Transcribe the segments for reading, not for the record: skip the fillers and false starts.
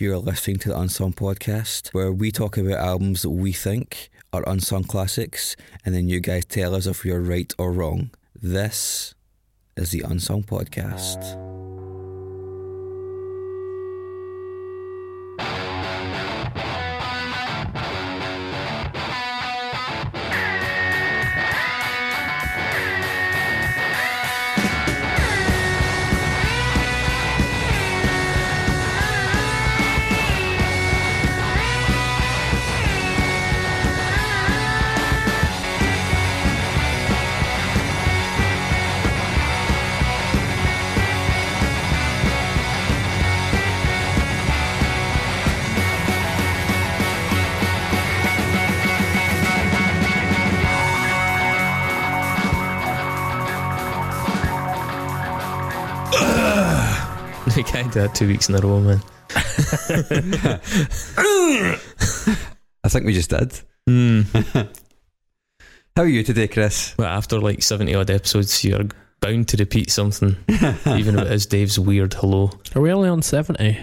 You're listening to the Unsung Podcast, where we talk about albums that we think are unsung classics, and then you guys tell us if you're right or wrong. This is the Unsung Podcast. We can't do that 2 weeks in a row, man. I think we just did. How are you today, Chris? Well, after like 70 odd episodes, you're bound to repeat something. Even if it is Dave's weird hello. Are we only on 70?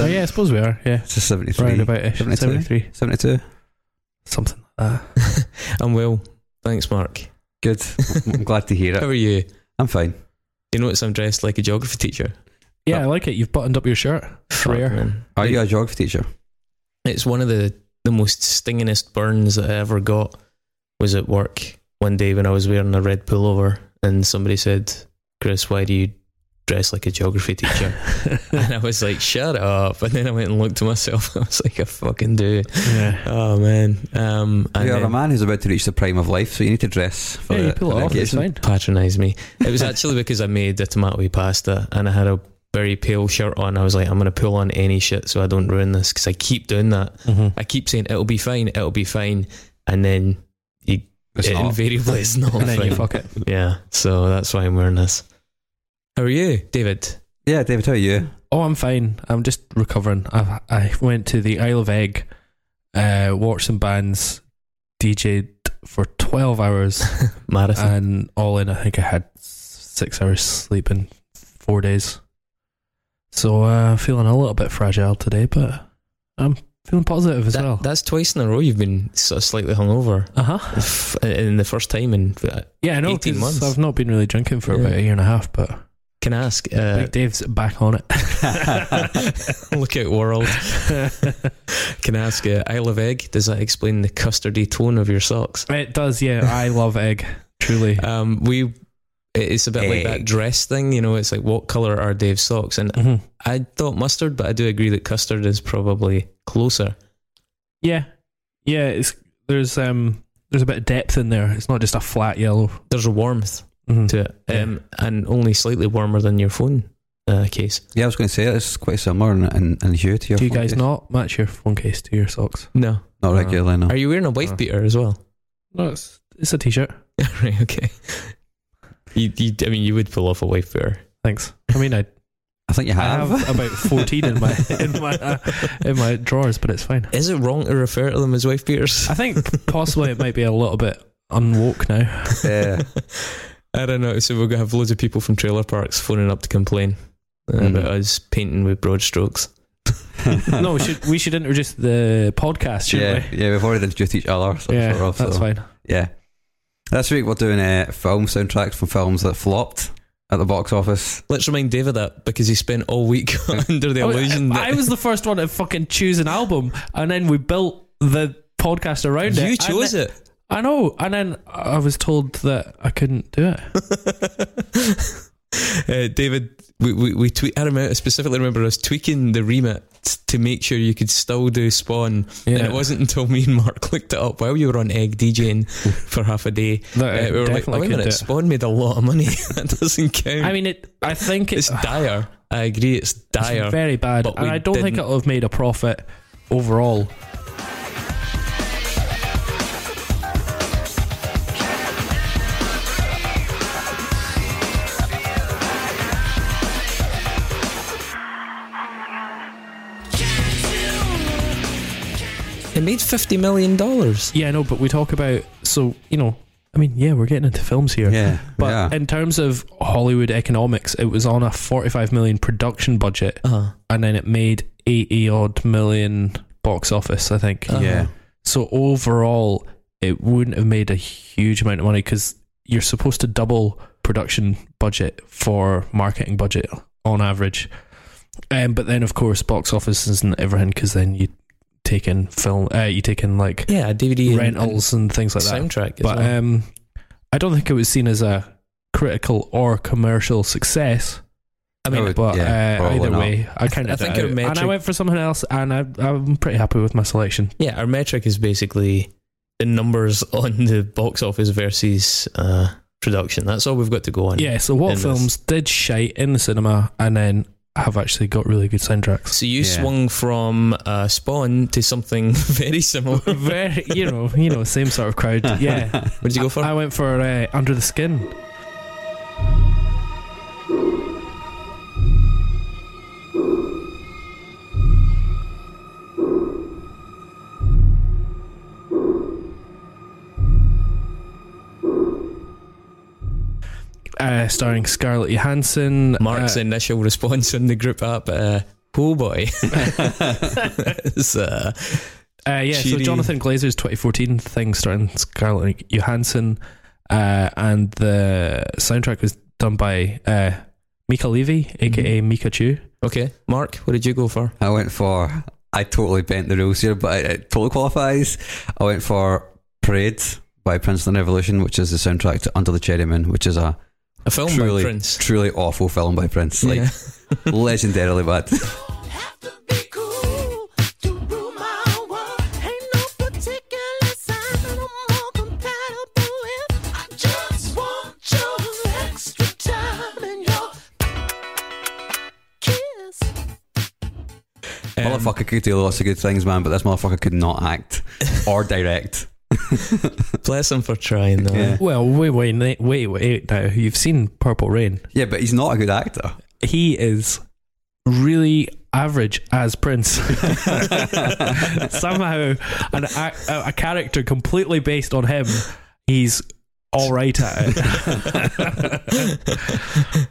Oh yeah, I suppose we are. Yeah, it's a 73, right about 73, 72, something like that. I'm well, thanks Mark. Good. I'm glad to hear it. How are you? I'm fine. You notice I'm dressed like a geography teacher? Yeah, I like it. You've buttoned up your shirt. Rare. Are you a geography teacher? It's one of the most stingingest burns that I ever got was at work one day when I was wearing a red pullover and somebody said, "Chris, why do you dress like a geography teacher?" And I was like, "Shut up." And then I went and looked to myself. I was like, I fucking do. Yeah. Oh, man. You're a man who's about to reach the prime of life, so you need to dress for you pull it off. It's fine. Patronise me. It was actually because I made a tomato pasta and I had a very pale shirt on. I was like, I'm going to pull on any shit so I don't ruin this, because I keep doing that. I keep saying it'll be fine, it'll be fine, and then invariably it's not. And then you fuck it. Yeah, so that's why I'm wearing this. How are you, David? Yeah, David, how are you? Oh, I'm fine. I'm just recovering. I went to the Isle of Egg, watched some bands, DJ'd for 12 hours marathon, and all in I think I had 6 hours sleep in 4 days. So feeling a little bit fragile today, but I'm feeling positive as well. That's twice in a row you've been sort of slightly hungover. In the first time in 18 months. I've not been really drinking for about a year and a half, but... Can I ask... Big Dave's back on it. Look out, world. Can I ask, I love egg, does that explain the custardy tone of your socks? It does, yeah. I love egg, truly. It's a bit like that dress thing, you know, it's like, what colour are Dave's socks? And I thought mustard, but I do agree that custard is probably closer. Yeah. Yeah, there's a bit of depth in there. It's not just a flat yellow. There's a warmth to it. And only slightly warmer than your phone case. Yeah, I was going to say, it's quite similar in hue to your phone case. Do you guys not match your phone case to your socks? No. Not regularly, no. Are you wearing a wife beater as well? No, it's a t-shirt. Right, okay. I mean, you would pull off a wife beater. Thanks. I mean, I think you have. I have about 14 in my drawers, but it's fine. Is it wrong to refer to them as wife beaters? I think possibly it might be a little bit unwoke now. Yeah. I don't know. So we're gonna have loads of people from trailer parks phoning up to complain about us painting with broad strokes. No, we should introduce the podcast, shouldn't we? Yeah, we've already introduced each other. That's fine. Yeah. This week we're doing film soundtracks from films that flopped at the box office. Let's remind David that, because he spent all week under the illusion that I was the first one to fucking choose an album, and then we built the podcast around it. You chose it. I know, and then I was told that I couldn't do it. David, we tweet. I specifically remember us tweaking the remit to make sure you could still do Spawn, and it wasn't until me and Mark looked it up while you were on egg DJing for half a day that we were like, wait a minute, Spawn made a lot of money. That doesn't count. I mean, I think it's dire. I agree, it's dire. It's very bad, and I don't think it'll have made a profit overall. It made $50 million. Yeah, I know, but we talk about... So, you know, I mean, yeah, we're getting into films here. Yeah. But in terms of Hollywood economics, it was on a $45 million production budget, and then it made $80-odd million box office, I think. Uh-huh. Yeah. So overall, it wouldn't have made a huge amount of money because you're supposed to double production budget for marketing budget on average. But then, of course, box office isn't everything because then you take in film, you take in like DVD rentals and things like that. Soundtrack. But well, I don't think it was seen as a critical or commercial success. I mean, but either way, I kind of think our metric, and I went for something else, and I'm pretty happy with my selection. Yeah, our metric is basically the numbers on the box office versus production. That's all we've got to go on. Yeah. So what films did shite in the cinema, and then have actually got really good soundtracks. So you swung from Spawn to something very similar. Very, you know, same sort of crowd. Yeah. What did you go for? I went for Under the Skin. Starring Scarlett Johansson. Mark's initial response on the group app, oh boy. So Jonathan Glazer's 2014 thing starring Scarlett Johansson, and the soundtrack was done by Mica Levi, aka Micachu. Okay, Mark, what did you go for? I went for, I totally bent the rules here, but it totally qualifies. I went for Parade by Prince and Revolution, which is the soundtrack to Under the Cherry Moon, which is a film truly, by Prince. Truly awful film by Prince. Like, legendarily bad. Motherfucker could do lots of good things, man, but this motherfucker could not act or direct. Bless him for trying though. Yeah. Well, wait now, you've seen Purple Rain. Yeah, but he's not a good actor. He is really average as Prince. Somehow a character completely based on him, he's alright at it.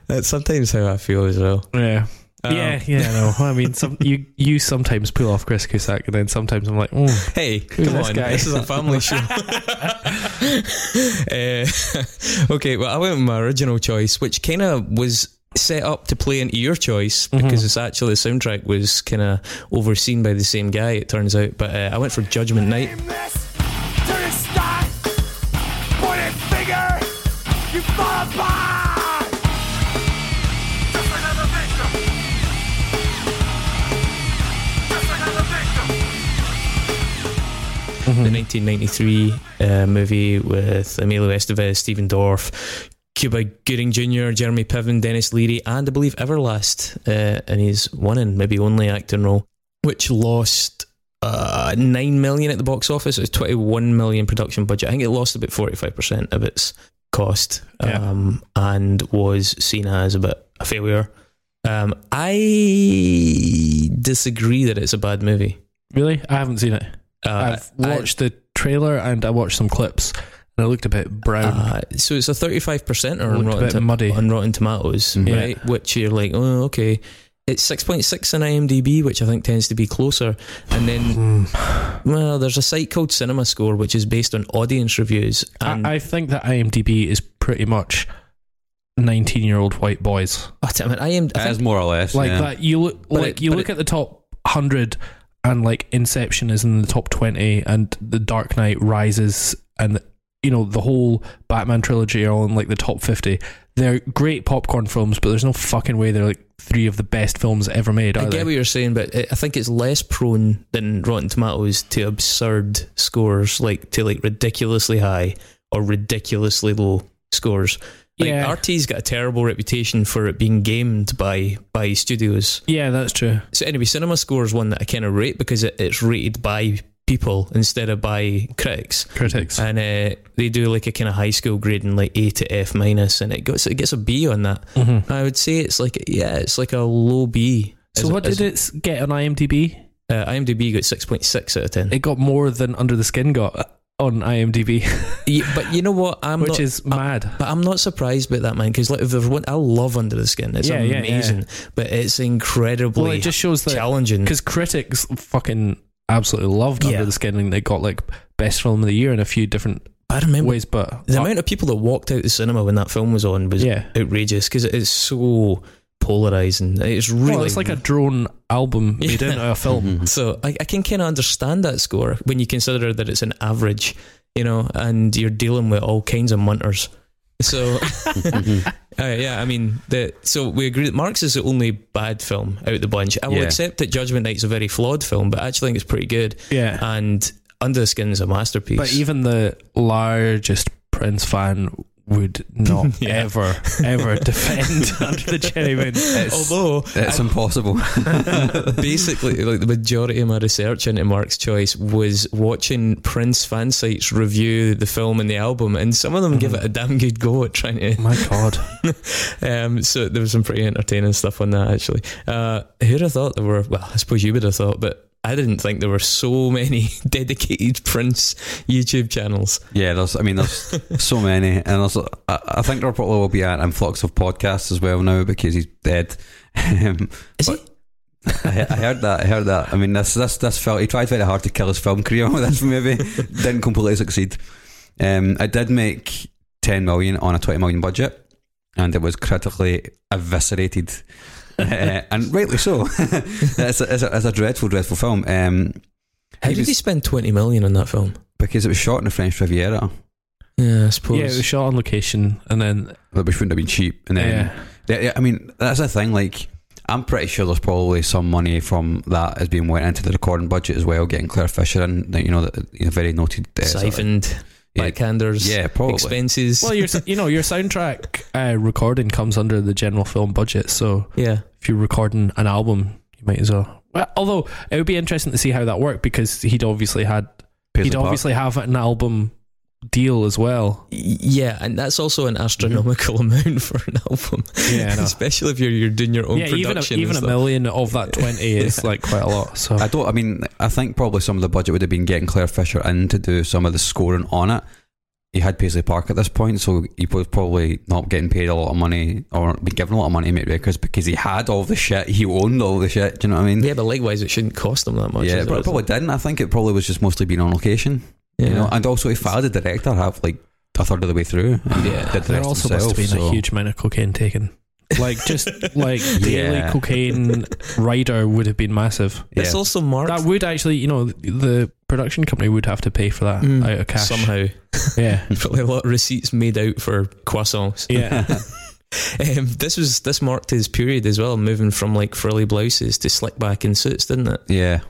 That's sometimes how I feel as well. Yeah. I mean, you sometimes pull off Chris Cusack, and then sometimes I'm like, hey, come on, this is a family show. Okay, well, I went with my original choice, which kind of was set up to play into your choice, because it's actually, the soundtrack was kind of overseen by the same guy, it turns out, but I went for Judgment Night. The 1993 movie with Emilio Estevez, Stephen Dorff, Cuba Gooding Jr., Jeremy Piven, Dennis Leary, and I believe Everlast in his one and maybe only acting role, which lost $9 million at the box office. It was $21 million production budget. I think it lost about 45% of its cost, and was seen as a bit a failure. I disagree that it's a bad movie. Really? I haven't seen it. I've watched the trailer and I watched some clips and I looked a bit brown. So it's a 35% on Rotten Tomatoes, right? Yeah. Which you're like, oh, okay. It's 6.6 on IMDb, which I think tends to be closer. And then, well, there's a site called CinemaScore, which is based on audience reviews. And I think that IMDb is pretty much 19-year-old white boys. Oh, damn it. As more or less. Like that. You look, at the top 100. And like Inception is in the top 20, and The Dark Knight Rises, and the whole Batman trilogy are all in like the top 50. They're great popcorn films, but there's no fucking way they're like three of the best films ever made. I get what you're saying, but I think it's less prone than Rotten Tomatoes to absurd scores, like to like ridiculously high or ridiculously low scores. Like RT's got a terrible reputation for it being gamed by studios. Yeah, that's true. So anyway, CinemaScore is one that I kind of rate because it's rated by people instead of by critics. And they do like a kind of high school grading, like A to F minus, and it gets a B on that. Mm-hmm. I would say it's like it's like a low B. So what did it get on IMDb? IMDb got 6.6 out of 10. It got more than Under the Skin got. on IMDb. Yeah, but you know what? Which is mad. But I'm not surprised by that, man, because like, I love Under the Skin. It's amazing, but it's incredibly it just shows that, challenging. Because critics fucking absolutely loved Under the Skin, and they got like Best Film of the Year in a few different ways. But the amount of people that walked out the cinema when that film was on was outrageous, because it's so polarising. It's really... Well, it's like a drone album made into a film. So I can kind of understand that score when you consider that it's an average, you know, and you're dealing with all kinds of munters. So, I mean, so we agree that Marx is the only bad film out of the bunch. I will accept that Judgment Night's a very flawed film, but I actually think it's pretty good. Yeah. And Under the Skin's a masterpiece. But even the largest Prince fan would not ever defend Under the Cherry Moon. Although it's impossible. Basically, like, the majority of my research into Mark's choice was watching Prince fan sites review the film and the album, and some of them give it a damn good go at trying to. My God. So there was some pretty entertaining stuff on that, actually. Who'd have thought there were? Well, I suppose you would have thought, but I didn't think there were so many dedicated Prince YouTube channels. Yeah, there's so many, and there's, I think there probably will be an influx of podcasts as well now because he's dead. Is he? I heard that. I mean, this felt, he tried very hard to kill his film career with this movie, didn't completely succeed. It did make 10 million on a 20 million budget, and it was critically eviscerated. And rightly so. It's a dreadful film. How did he spend 20 million on that film? Because it was shot in the French Riviera. Yeah, I suppose. Yeah, it was shot on location, and then which wouldn't have been cheap. And then, I mean, that's the thing. Like, I'm pretty sure there's probably some money from that has been went into the recording budget as well, getting Claire Fisher in. You know, the very noted siphoned. Sort of, backhanders, probably expenses. Well, your soundtrack recording comes under the general film budget, so if you're recording an album, you might as well. Although it would be interesting to see how that worked, because he'd obviously have an album deal as well. Yeah, and that's also an astronomical amount for an album. Yeah, especially if you're doing your own production. Even a million of that 20 is like quite a lot. So I think probably some of the budget would have been getting Claire Fisher in to do some of the scoring on it. He had Paisley Park at this point, so he was probably not getting paid a lot of money or been given a lot of money to make records because he had all the shit, he owned all the shit. Do you know what I mean? Yeah, but likewise, it shouldn't cost him that much. Yeah, but it probably didn't. I think it probably was just mostly being on location. Yeah. You know, and also he fired the director half, like a third of the way through. Yeah, there also must have been a huge amount of cocaine taken. Like just like daily cocaine rider would have been massive. It's also marked. That would actually, you know, the production company would have to pay for that out of cash somehow. Yeah, probably a lot of receipts made out for croissants. Yeah. This marked his period as well, moving from like frilly blouses to slick back and suits, didn't it? Yeah.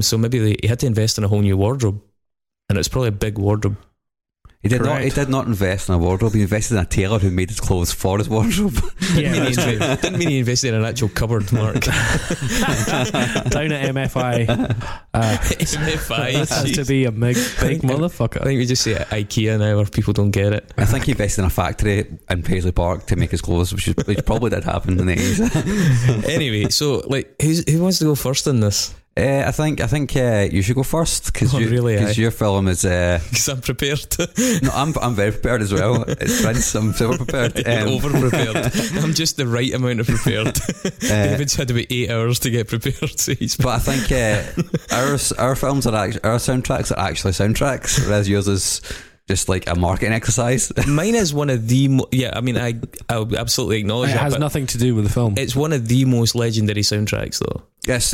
So maybe he had to invest in a whole new wardrobe. And it's probably a big wardrobe. He did not invest in a wardrobe. He invested in a tailor who made his clothes for his wardrobe. Yeah, didn't mean he invested in an actual cupboard, Mark. Down at MFI. MFI has to be a big motherfucker. I think we just say IKEA now, or people don't get it. I think he invested in a factory in Paisley Park to make his clothes, which probably did happen in the 80s. Anyway, so like, who wants to go first in this? I think you should go first because your film is because I'm prepared. No, I'm very prepared as well. It's Prince. I'm super prepared. Over prepared. I'm just the right amount of prepared. David's had to be 8 hours to get prepared. So but I think our films are actually, our soundtracks are actually soundtracks, whereas yours is just like a marketing exercise. Mine is one of the I mean, I absolutely acknowledge it has nothing to do with the film. It's one of the most legendary soundtracks, though. Yes.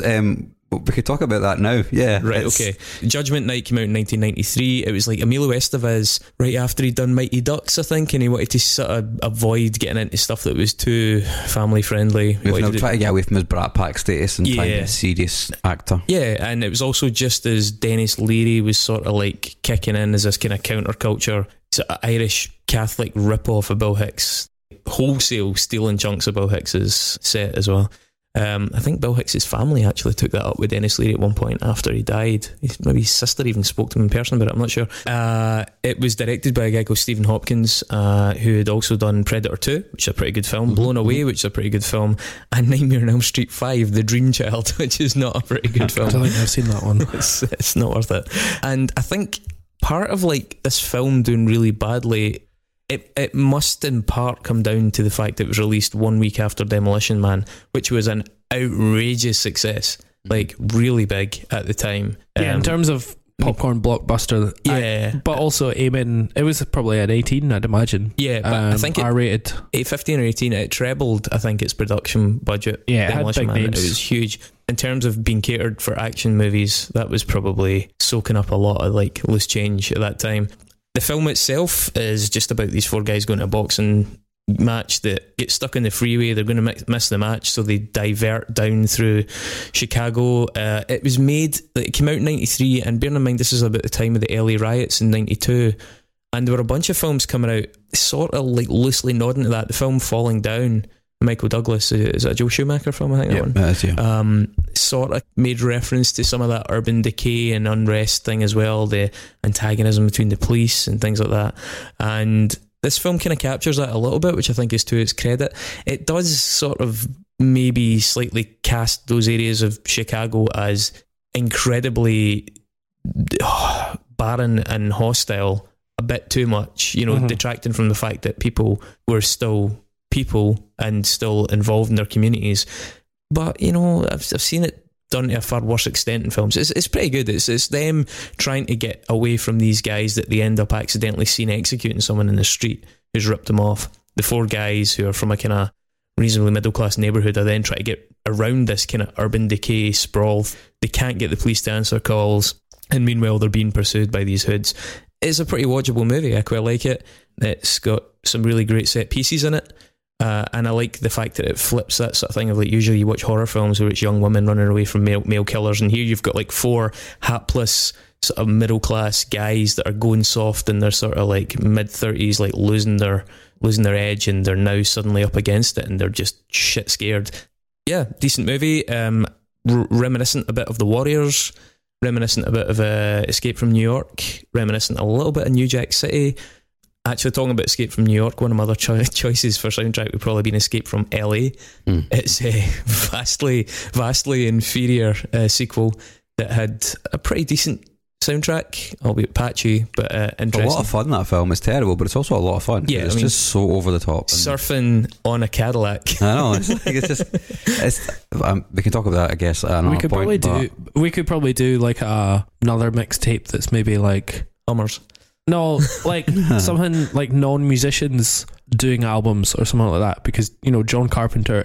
We could talk about that now. Yeah. Right, okay. Judgment Night came out in 1993. It was like Emilio Estevez right after he'd done Mighty Ducks, I think, and he wanted to sort of avoid getting into stuff that was too family friendly. He was trying to get away from his Brat Pack status and trying to be a serious actor. Yeah, and it was also just as Dennis Leary was sort of like kicking in as this kind of counterculture, sort of Irish Catholic ripoff of Bill Hicks, wholesale stealing chunks of Bill Hicks's set as well. I think Bill Hicks's family actually took that up with Dennis Leary at one point after he died. Maybe his sister even spoke to him in person about it, I'm not sure. It was directed by a guy called Stephen Hopkins, who had also done Predator 2, which is a pretty good film, Blown Away, which is a pretty good film, and Nightmare on Elm Street 5, The Dream Child, which is not a pretty good film. I don't think I've seen that one. It's not worth it. And I think part of like this film doing really badly, it must in part come down to the fact that it was released 1 week after Demolition Man, which was an outrageous success, like really big at the time. Yeah, in terms of popcorn blockbuster. Yeah. But also aiming, it was probably an 18, I'd imagine. Yeah, but I think R-rated. 15 or 18, it trebled, I think, its production budget. Yeah, Demolition Man, it was huge. In terms of being catered for action movies, that was probably soaking up a lot of like loose change at that time. The film itself is just about these four guys going to a boxing match that get stuck in the freeway. They're going to miss the match, so they divert down through Chicago. It was made, it came out in 93, and bearing in mind this is about the time of the LA riots in 92, and there were a bunch of films coming out sort of like loosely nodding to that. The film Falling Down, Michael Douglas, is that a Joe Schumacher film? I think that one. That is, yeah. Sort of made reference to some of that urban decay and unrest thing as well, the antagonism between the police and things like that. And this film kind of captures that a little bit, which I think is to its credit. It does sort of maybe slightly cast those areas of Chicago as incredibly barren and hostile a bit too much, you know, detracting from the fact that people were still people and still involved in their communities. But, you know, I've seen it done to a far worse extent in films. It's pretty good. It's them trying to get away from these guys that they end up accidentally seeing executing someone in the street who's ripped them off. The four guys who are from a kind of reasonably middle class neighbourhood are then trying to get around this kind of urban decay sprawl. They can't get the police to answer calls, and meanwhile they're being pursued by these hoods. It's a pretty watchable movie. I quite like it. It's got some really great set pieces in it. And I like the fact that it flips that sort of thing of like, usually you watch horror films where it's young women running away from male killers, and here you've got like four hapless sort of middle class guys that are going soft in their sort of like mid-30s, like losing their edge, and they're now suddenly up against it and they're just shit scared. Yeah, decent movie. Reminiscent a bit of The Warriors, reminiscent a bit of Escape from New York, reminiscent a little bit of New Jack City. Actually, talking about Escape from New York, one of my other choices for soundtrack would probably be Escape from LA. It's a vastly inferior sequel that had a pretty decent soundtrack, albeit patchy, but interesting. A lot of fun, that film. It's terrible, but it's also a lot of fun. Yeah, I mean, just so over the top. Surfing on a Cadillac. I know. We can talk about that, I guess. We could probably do like another mixtape that's maybe like Hummers. No, like something like non-musicians doing albums or something like that, because, you know, John Carpenter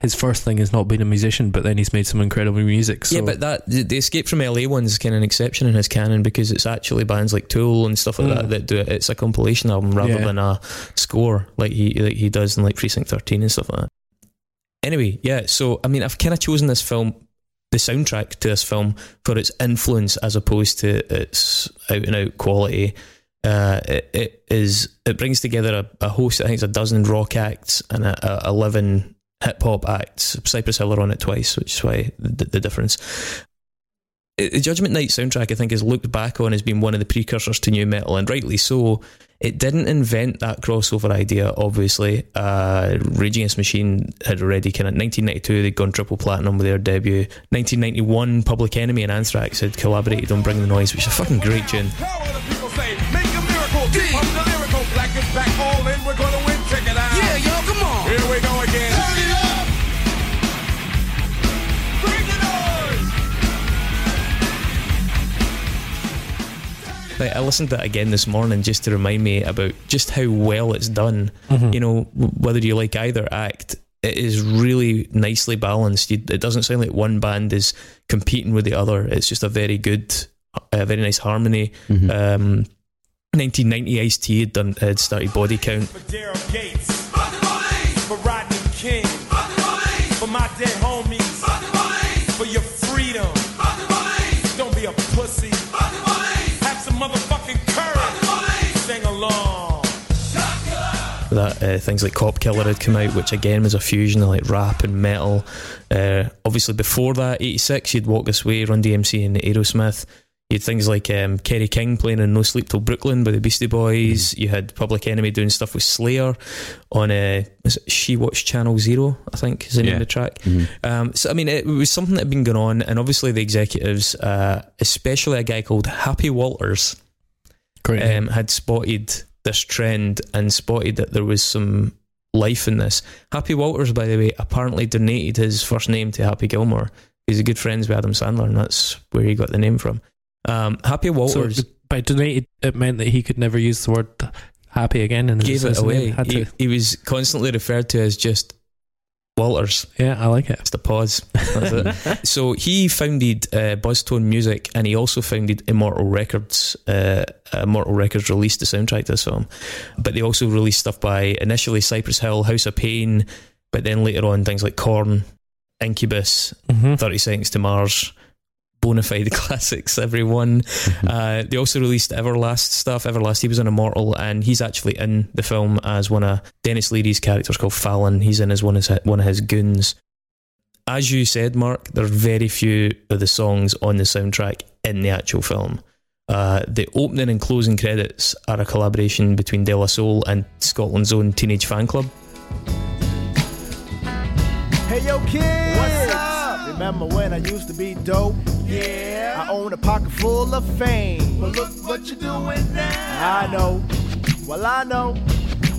his first thing is not being a musician, but then he's made some incredible music. So. Yeah, but the Escape from LA one's kind of an exception in his canon, because it's actually bands like Tool and stuff like that do it. It's a compilation album rather than a score like he does in like Precinct 13 and stuff like that. Anyway, yeah, so, I mean, I've kind of chosen this film, the soundtrack to this film, for its influence as opposed to its out and out quality. It brings together a host, I think it's 12 rock acts and 11 hip hop acts. Cypress Hill are on it twice, which is why the difference. The Judgment Night soundtrack, I think, is looked back on as being one of the precursors to new metal, and rightly so. It didn't invent that crossover idea, obviously. Rage Against the Machine had already kind of, 1992, they'd gone triple platinum with their debut. 1991, Public Enemy and Anthrax had collaborated on Bring the Noise, which is a fucking great tune. Yeah, y'all, come on. Here we go again. Turn it up. Bring the noise. Like, I listened to that again this morning just to remind me about just how well it's done. You know, whether you like either act, it is really nicely balanced. It doesn't sound like one band is competing with the other. It's just a very good, very nice harmony. 1990, Ice-T had started Body Count. For Daryl Gates, fuck the police. For Rodney King, fuck the police. For my dead homies, fuck the police. For your freedom, fuck the police. Don't be a pussy, fuck the police. Have some motherfucking courage, fuck the police. Sing along. That things like Cop Killer had come out, which again was a fusion of like rap and metal. Obviously before that, 86, you'd Walk This Way, Run DMC and Aerosmith. You had things like Kerry King playing in No Sleep Till Brooklyn by the Beastie Boys. You had Public Enemy doing stuff with Slayer on She Watch Channel Zero, I think is the name of the track. So I mean, it was something that had been going on, and obviously the executives, especially a guy called Happy Walters, Great. Had spotted this trend and spotted that there was some life in this. Happy Walters, by the way, apparently donated his first name to Happy Gilmore. He's a good friends with Adam Sandler, and that's where he got the name from. Happy Walters. So by donated, it meant that he could never use the word happy again, and gave it away. He was constantly referred to as just Walters. Yeah, I like it. It's the pause. That's it. So he founded Buzztone Music, and he also founded Immortal Records. Immortal Records released the soundtrack to this film, but they also released stuff by initially Cypress Hill, House of Pain, but then later on things like Korn, Incubus, 30 Seconds to Mars, bonafide classics, everyone. They also released Everlast stuff. Everlast, he was an Immortal, and he's actually in the film as one of Dennis Leary's characters called Fallon. He's in as one of his goons. As you said, Mark, there are very few of the songs on the soundtrack in the actual film. The opening and closing credits are a collaboration between De La Soul and Scotland's own Teenage Fan Club. Hey, yo, kids! What's up? Remember when I used to be dope? Yeah. I own a pocket full of fame. But look what you're doing now. I know. Well, I know.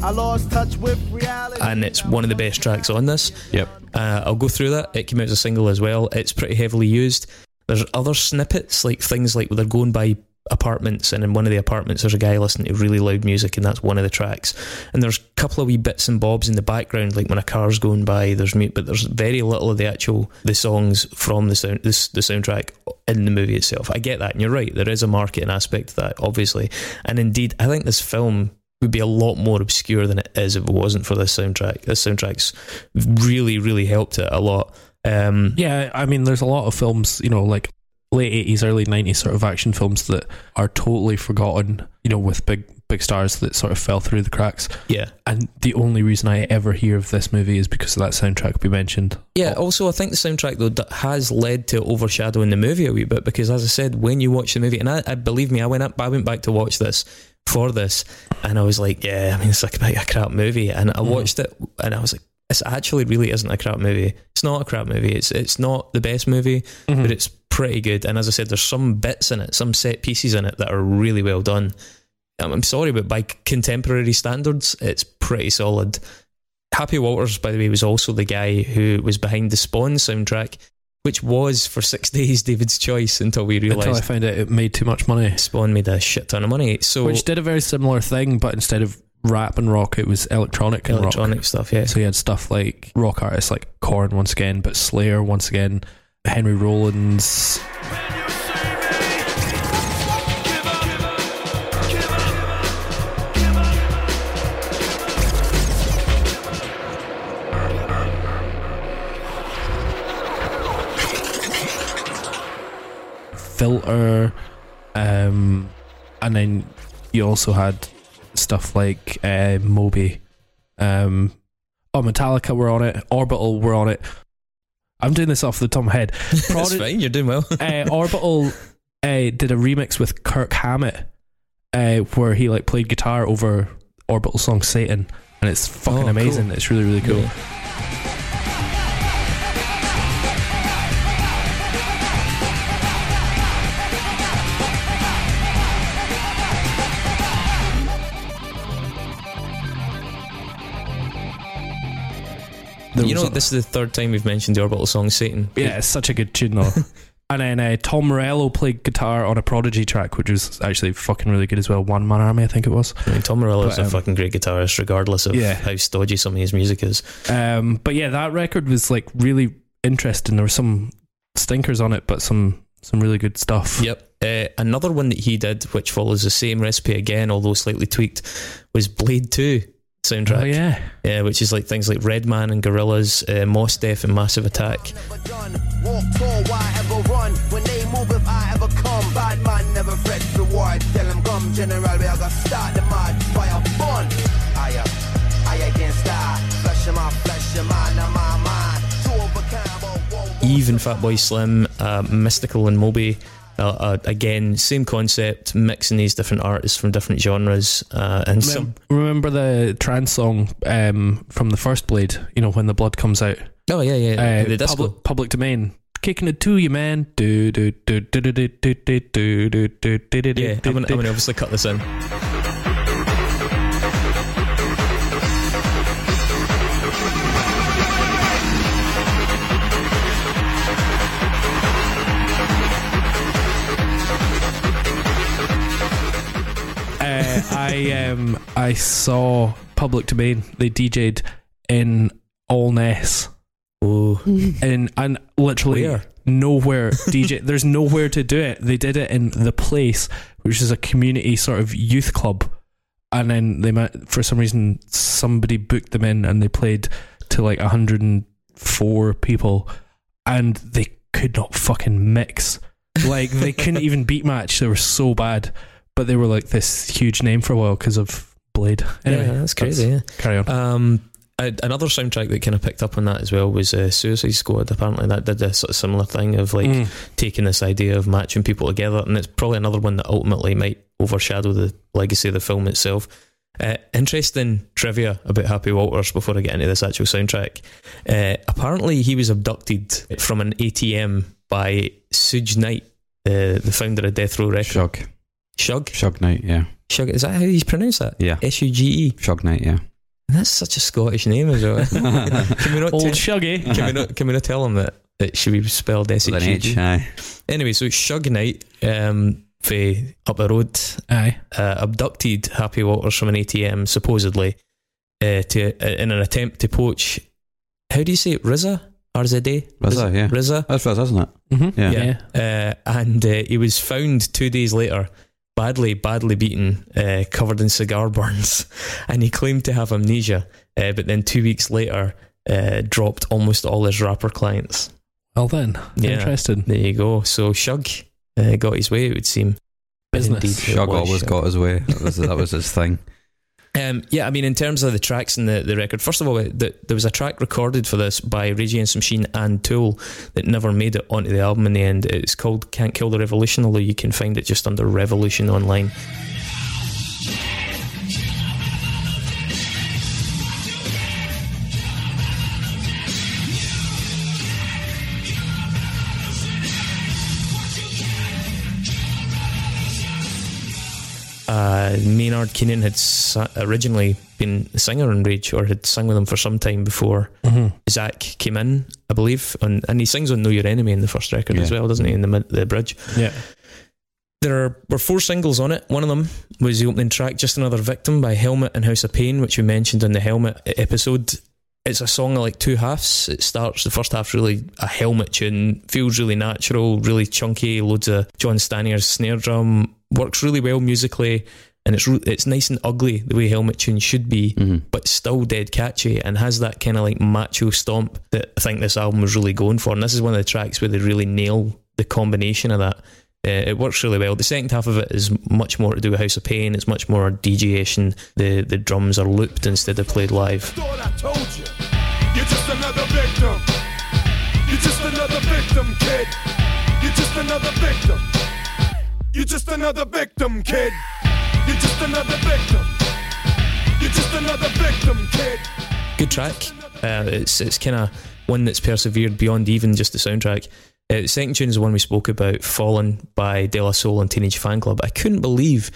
I lost touch with reality. And it's one of the best tracks on this. Yep. I'll go through that. It came out as a single as well. It's pretty heavily used. There's other snippets, like things like they're going by apartments, and in one of the apartments there's a guy listening to really loud music, and that's one of the tracks. And there's a couple of wee bits and bobs in the background, like when a car's going by, there's mute, but there's very little of the songs from the soundtrack in the movie itself. I get that, and you're right, there is a marketing aspect to that, obviously. And indeed, I think this film would be a lot more obscure than it is if it wasn't for this soundtrack. This soundtrack's really, really helped it a lot. Yeah, I mean, there's a lot of films, you know, like late 80s, early 90s sort of action films that are totally forgotten, you know, with big stars that sort of fell through the cracks. Yeah. And the only reason I ever hear of this movie is because of that soundtrack we mentioned. Yeah, also I think the soundtrack, though, that has led to overshadowing the movie a wee bit, because as I said, when you watch the movie, and I believe me, I went back to watch this for this, and I was like, yeah, I mean, it's like a crap movie, and I watched it, and I was like, it actually really isn't a crap movie. It's not a crap movie. It's not the best movie, but it's pretty good. And as I said, there's some bits in it, some set pieces in it that are really well done. I'm sorry, but by contemporary standards, it's pretty solid. Happy Walters, by the way, was also the guy who was behind the Spawn soundtrack, which was for 6 days David's choice until we realised. Until I found out it made too much money. Spawn made a shit ton of money. So, which did a very similar thing, but instead of rap and rock, it was electronic rock stuff. Yeah, so you had stuff like rock artists like Korn once again, but Slayer once again, Henry Rollins, Filter, and then you also had stuff like Moby, Metallica were on it, Orbital were on it. I'm doing this off the top of my head. That's fine, you're doing well. Orbital did a remix with Kirk Hammett, where he like played guitar over Orbital's song Satan, and it's fucking amazing. Cool. It's really, really cool. Yeah. You know, this is the third time we've mentioned the Orbital song Satan. Yeah, it's such a good tune though. And then Tom Morello played guitar on a Prodigy track, which was actually fucking really good as well. One Man Army, I think it was. I mean, Tom Morello's a fucking great guitarist, regardless of how stodgy some of his music is. But yeah, that record was like really interesting. There were some stinkers on it, but some really good stuff. Yep. Another one that he did, which follows the same recipe again, although slightly tweaked, was Blade 2 soundtrack. Oh, yeah. Yeah, which is like things like Redman and Gorillaz, Mos Def and Massive Attack. Even Fatboy Slim, Mystical and Moby. Again, same concept, mixing these different artists from different genres. And remember the trance song from the first Blade, you know, when the blood comes out? Oh yeah, the disco. Public Domain kicking it to you, man. Yeah, I'm going to obviously cut this in. I saw Public Domain. They DJ'd in Allness. Ooh. And literally where? Nowhere DJ. There's nowhere to do it. They did it in The Place, which is a community sort of youth club. And then they met, for some reason somebody booked them in, and they played to like 104 people, and they could not fucking mix. Like they couldn't even beat match. They were so bad. But they were like this huge name for a while because of Blade. Anyway, yeah, that's crazy. Yeah. Carry on. Another soundtrack that kind of picked up on that as well was Suicide Squad. Apparently, that did a sort of similar thing of like taking this idea of matching people together, and it's probably another one that ultimately might overshadow the legacy of the film itself. Interesting trivia about Happy Walters before I get into this actual soundtrack. Apparently, he was abducted from an ATM by Suge Knight, the founder of Death Row Records. Shock. Suge Knight, yeah. Suge, is that how he's pronounced that? Yeah. Suge. Suge Knight, yeah. And that's such a Scottish name as well. Can we not Old Shuggy. Can we not tell him that it should be spelled S-H-U-G? Aye. Anyway, so Suge Knight, from up the road, aye, abducted Happy Walters from an ATM, supposedly, in an attempt to poach, how do you say it, RZA? RZA? RZA, yeah. RZA. That's RZA, isn't it? Mm-hmm. Yeah. And he was found 2 days later, badly beaten, covered in cigar burns, and he claimed to have amnesia, but then 2 weeks later dropped almost all his rapper clients. Well then, yeah, interesting. There you go. So Suge got his way, it would seem. Business. Indeed, Suge always got his way. That was his thing. Yeah, I mean, in terms of the tracks and the record, first of all, there was a track recorded for this by Rage Against the Machine and Tool that never made it onto the album in the end. It's called Can't Kill the Revolution, although you can find it just under Revolution online. Maynard Keenan had originally been a singer in Rage, or had sung with them for some time before Zach came in, I believe, and he sings on Know Your Enemy in the first record as well, doesn't he, in the bridge. Yeah. There were four singles on it. One of them was the opening track, Just Another Victim by Helmet and House of Pain, which we mentioned in the Helmet episode. It's a song of like two halves. It starts, the first half's really a Helmet tune, feels really natural, really chunky, loads of John Stanier's snare drum, works really well musically, and it's nice and ugly the way Helmet tunes should be, but still dead catchy, and has that kind of like macho stomp that I think this album was really going for. And this is one of the tracks where they really nail the combination of that. It works really well. The second half of it is much more to do with House of Pain. It's much more DJ-ish, and the drums are looped instead of played live. I told you, you're just another victim. You're just another victim, kid. You're just another victim. You're just another victim, kid. You're just another victim. You're just another victim, kid. Good track. It's kind of one that's persevered beyond even just the soundtrack. The second tune is the one we spoke about, Fallen by De La Soul and Teenage Fan Club. I couldn't believe,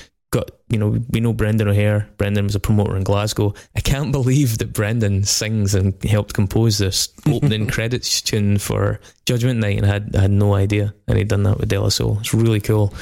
we know Brendan O'Hare. Brendan was a promoter in Glasgow. I can't believe that Brendan sings and helped compose this opening credits tune for Judgment Night, and I had no idea, and he'd done that with De La Soul. It's really cool.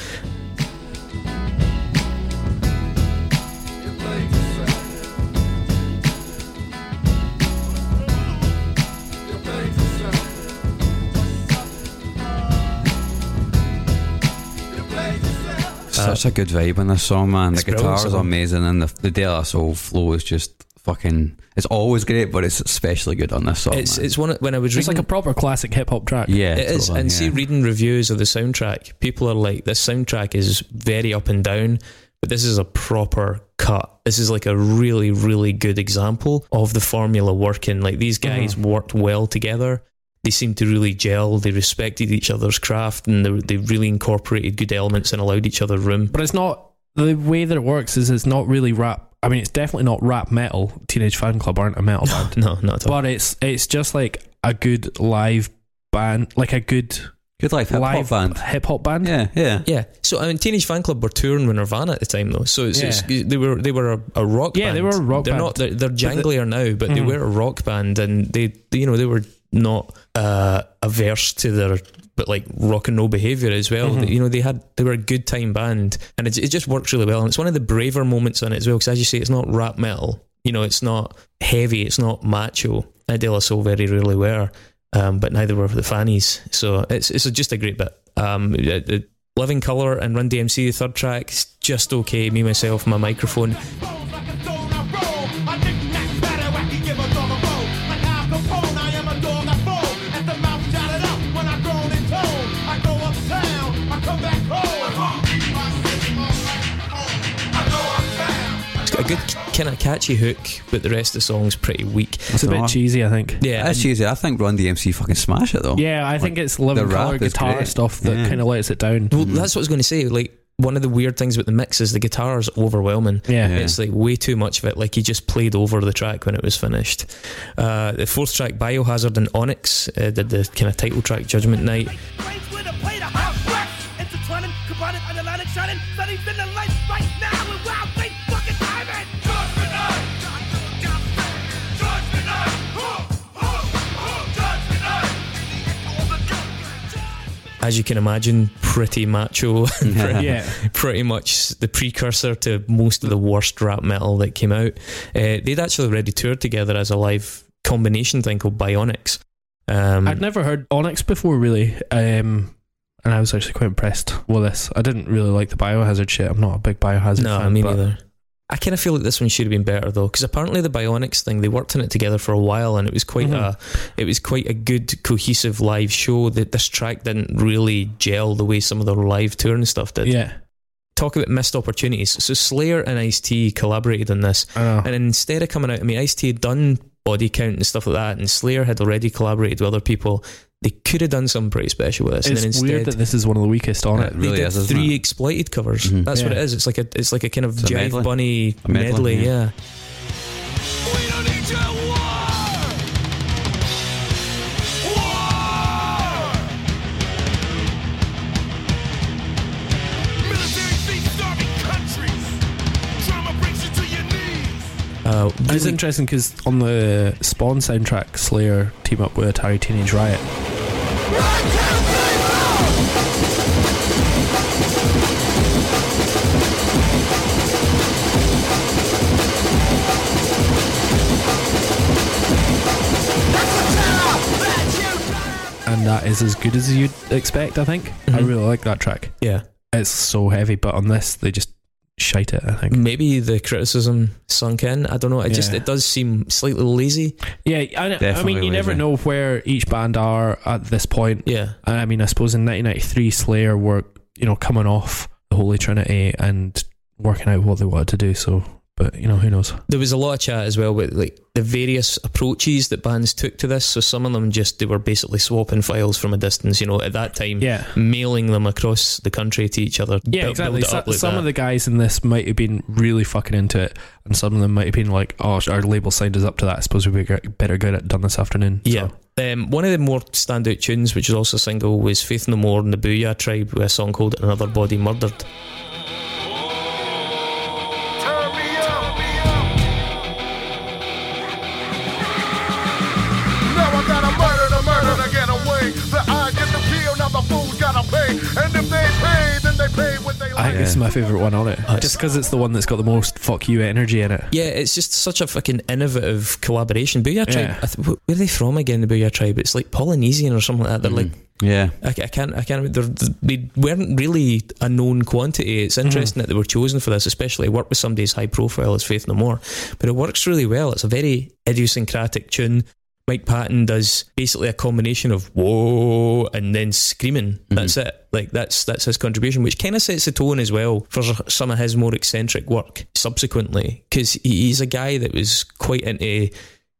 Such a good vibe in this song, man. The guitars are amazing, and the De La Soul flow is just fucking, it's always great, but it's especially good on this song. It's one of, when I was reading, it's like a proper classic hip hop track. Yeah, it is. And reading reviews of the soundtrack, people are like, this soundtrack is very up and down, but this is a proper cut. This is like a really, really good example of the formula working. Like these guys worked well together. They seemed to really gel. They respected each other's craft, and they really incorporated good elements and allowed each other room. But it's not, the way that it works is it's not really rap. I mean, it's definitely not rap metal. Teenage Fan Club aren't a metal band. No, not at all. But it's just like a good live band, like a good life hip-hop band. Hip-hop band? Yeah, yeah. Yeah. So, I mean, Teenage Fan Club were touring with Nirvana at the time, though. So, they were a rock band. Yeah, they were a rock band. They're janglier now, but they were a rock band, and they were not averse to their... but like rock and roll behaviour as well. Mm-hmm. They were a good time band, and it just works really well. And it's one of the braver moments on it as well, because as you say, it's not rap metal. It's not heavy, it's not macho. De La Soul very rarely were, but neither were the Fannies. So it's just a great bit. Living Colour and Run DMC, the third track, is just okay. Me, Myself, My Microphone. A good kind of catchy hook, but the rest of the song's pretty weak. It's a bit cheesy, I think. Yeah, it's cheesy. I think Run DMC fucking smash it though. Yeah, I think it's Living Colour guitar great. Stuff that kind of lets it down. Well, that's what I was going to say. Like, one of the weird things about the mix is the guitar is overwhelming. Yeah. It's like way too much of it. Like, he just played over the track when it was finished. The fourth track, Biohazard and Onyx, did the kind of title track, Judgment Night. As you can imagine, pretty macho. Pretty much the precursor to most of the worst rap metal that came out. They'd actually already toured together as a live combination thing called Bionics. I'd never heard Onyx before, really, and I was actually quite impressed with this. I didn't really like the Biohazard shit. I'm not a big Biohazard fan. No, me neither. I kind of feel like this one should have been better though, because apparently the Bionics thing, they worked on it together for a while, and it was quite a good cohesive live show. That this track didn't really gel the way some of their live touring stuff did. Yeah. Talk about missed opportunities. So Slayer and Ice-T collaborated on this, and instead of coming out, I mean, Ice-T had done Body Count and stuff like that, and Slayer had already collaborated with other people. They could have done something pretty special with this. It's weird that this is one of the weakest on it. It really is, isn't it? Three Exploited covers. Mm-hmm. That's what it is. It's like a kind of Jive Bunny medley. Yeah. We don't need your war. Military feet starving countries. Trauma brings you to your knees. It's interesting because on the Spawn soundtrack, Slayer team up with Atari Teenage Riot. And that is as good as you'd expect, I think. Mm-hmm. I really like that track. Yeah. It's so heavy, but on this, they just shite it, I think. Maybe the criticism sunk in. I don't know. It does seem slightly lazy. Yeah, I mean, you never know where each band are at this point. Yeah. I mean, I suppose in 1993, Slayer were, coming off the Holy Trinity and working out what they wanted to do, so... But who knows? There was a lot of chat as well with like the various approaches that bands took to this. So some of them they were basically swapping files from a distance. At that time, mailing them across the country to each other. Yeah, exactly. Some of the guys in this might have been really fucking into it, and some of them might have been like, "Oh, our label signed us up to that. I suppose we better get it done this afternoon." Yeah. So. One of the more standout tunes, which was also a single, was Faith No More and the Booyaa Tribe with a song called "Another Body Murdered." I think this is my favourite one on it, just because it's the one that's got the most fuck you energy in it. Yeah, it's just such a fucking innovative collaboration. Booyaa Tribe, where are they from again, the Booyaa Tribe? It's like Polynesian or something like that. They're I can't. They weren't really a known quantity. It's interesting that they were chosen for this, especially work with somebody as high profile as Faith No More. But it works really well. It's a very idiosyncratic tune. Mike Patton does basically a combination of whoa and then screaming. That's it. Like that's his contribution, which kind of sets the tone as well for some of his more eccentric work subsequently, because he's a guy that was quite into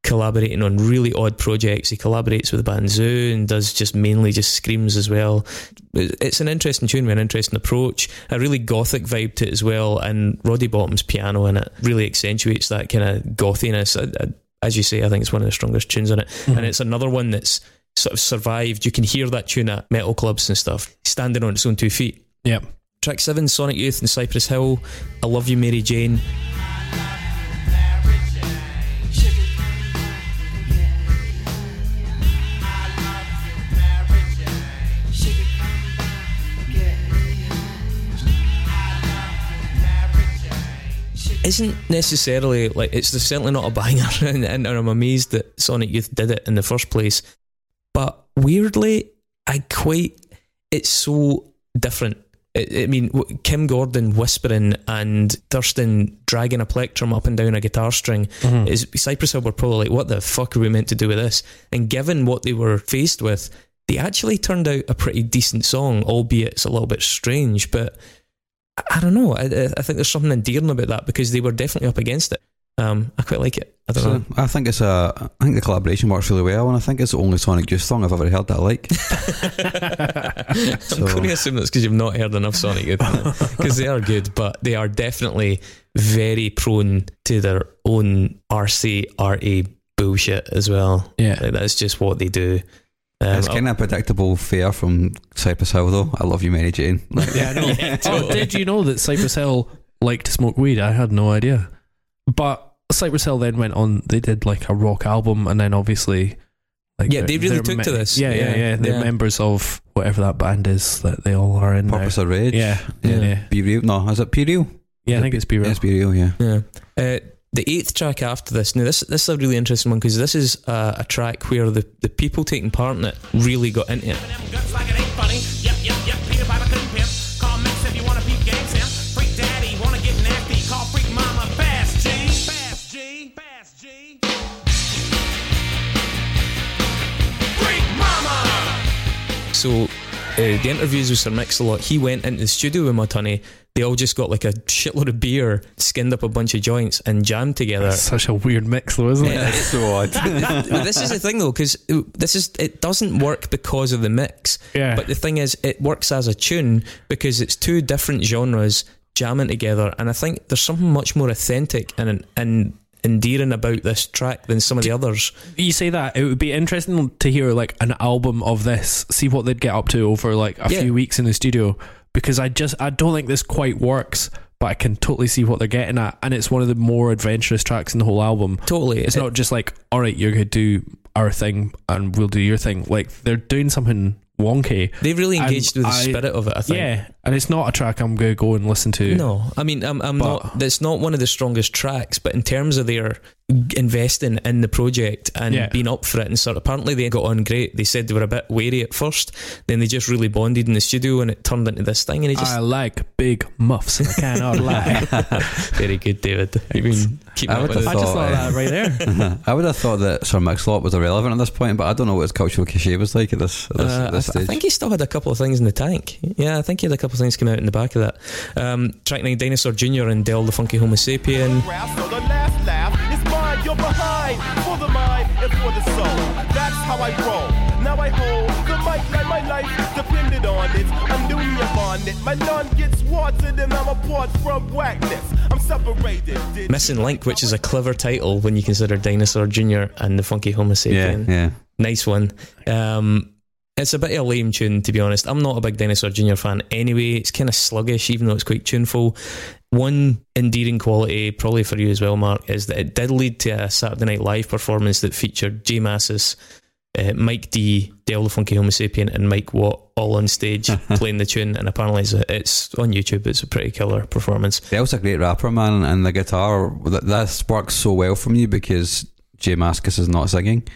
collaborating on really odd projects. He collaborates with the band Zoo and does mainly screams as well. It's an interesting tune with an interesting approach, a really gothic vibe to it as well, and Roddy Bottom's piano in it really accentuates that kind of gothiness. As you say, I think it's one of the strongest tunes on it. And it's another one that's sort of survived. You can hear that tune at metal clubs and stuff, standing on its own two feet. Yep. Track 7, Sonic Youth and Cypress Hill, I Love You Mary Jane. Isn't necessarily, like, it's certainly not a banger, and I'm amazed that Sonic Youth did it in the first place. But weirdly, it's so different. I mean, Kim Gordon whispering and Thurston dragging a plectrum up and down a guitar string. Mm-hmm. Cypress Hill were probably like, what the fuck are we meant to do with this? And given what they were faced with, they actually turned out a pretty decent song, albeit it's a little bit strange, but I don't know. I think there's something endearing about that because they were definitely up against it. I quite like it. I don't know. I think the collaboration works really well, and I think it's the only Sonic Youth song I've ever heard that I like. I'm going to assume that's because you've not heard enough Sonic Youth, because they are good, but they are definitely very prone to their own RCRA bullshit as well. Yeah, like, that's just what they do. It's kind of predictable fare from Cypress Hill, though. I Love You Mary Jane. Yeah, I know. Yeah, totally. Oh, did you know that Cypress Hill liked to smoke weed? I had no idea. But Cypress Hill then went on, they did like a rock album, and then obviously... Like yeah, they really took to this. Yeah. They're members of whatever that band is that they all are in Purpose now. Of Rage. Yeah. Be Real. No, is it Be Real? Yeah, I think it's Be Real. It's Be Real, yeah. The 8th track after this, now this is a really interesting one because this is a track where the people taking part in it really got into it. So the interviews with Sir Mix-a-Lot, he went into the studio with Muttoney. They all just got like a shitload of beer, skinned up a bunch of joints and jammed together. That's such a weird mix though, isn't it? It's so odd. This is the thing though, because it doesn't work because of the mix. Yeah. But the thing is, it works as a tune because it's two different genres jamming together, and I think there's something much more authentic and endearing about this track than some of the others. You say that, it would be interesting to hear like an album of this, see what they'd get up to over like a few weeks in the studio. Because I don't think this quite works, but I can totally see what they're getting at, and it's one of the more adventurous tracks in the whole album. Totally. It's not just like, alright, you're going to do our thing and we'll do your thing. Like, they're doing something wonky. They really engaged with the spirit of it, I think. Yeah, and it's not a track I'm going to go and listen to. No, I mean, it's not one of the strongest tracks, but in terms of their investing in the project and being up for it and sort of, apparently they got on great. They said they were a bit wary at first, then they just really bonded in the studio and it turned into this thing. And it just, I like big muffs, I cannot lie. Very good, David. You mean, I just thought that right there. I would have thought that Sir Mix-a-Lot was irrelevant at this point, but I don't know what his cultural cachet was like at this stage. I think he still had a couple of things in the tank. Yeah, I think he had a couple of things come out in the back of that. Track 9, Dinosaur Jr. and Del the Funky Homo Sapien. You're behind for the mind and for the soul. That's how I roll. Now I hold the mic like my life depended on it. I'm doing your bonnet. My lawn gets watered and I'm apart from whackness. I'm separated. Missing Link, which is a clever title when you consider Dinosaur Jr. and the Funky Homo Sapien. Yeah. Nice one. It's a bit of a lame tune, to be honest. I'm not a big Dinosaur Jr. fan anyway. It's kind of sluggish, even though it's quite tuneful. One endearing quality, probably for you as well, Mark, is that it did lead to a Saturday Night Live performance that featured J Mascis, Mike D, Del the Funky Homo Sapien, and Mike Watt all on stage playing the tune, and apparently it's on YouTube. It's a pretty killer performance. Del's a great rapper, man, and the guitar, this works so well for me because J Mascis is not singing.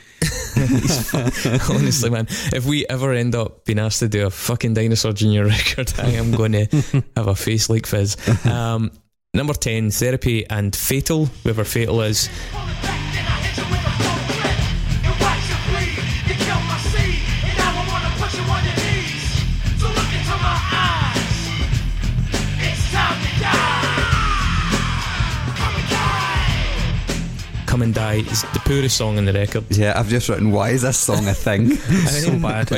Honestly, man, if we ever end up being asked to do a fucking Dinosaur Jr. record, I am going to have a face like Fizz. Number 10, Therapy and Fatal, whoever Fatal is. Come and Die is the poorest song on the record. Yeah, I've just written, why is this song a thing? So bad.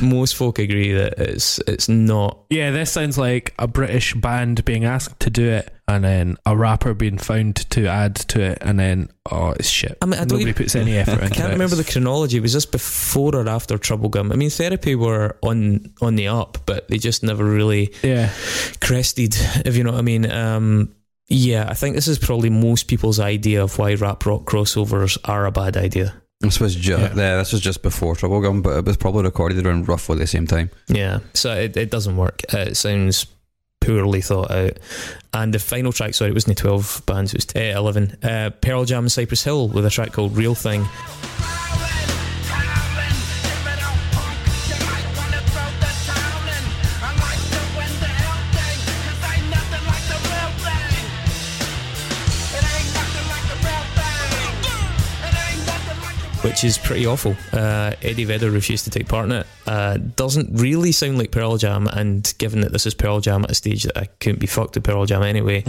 Most folk agree that it's not. Yeah, this sounds like a British band being asked to do it and then a rapper being found to add to it and then, oh, it's shit. I mean, nobody puts any effort into it. I can't remember the chronology. Was this before or after Troublegum? I mean, Therapy were on the up, but they just never really crested, if you know what I mean. Yeah, I think this is probably most people's idea of why rap rock crossovers are a bad idea. This was just before Troublegum, but it was probably recorded around roughly the same time. Yeah, so it doesn't work. It sounds poorly thought out. And the final track, sorry, it wasn't 12 bands, it was 11. Pearl Jam and Cypress Hill with a track called Real Thing. Which is pretty awful. Eddie Vedder refused to take part in it. Doesn't really sound like Pearl Jam, and given that this is Pearl Jam at a stage that I couldn't be fucked with Pearl Jam anyway,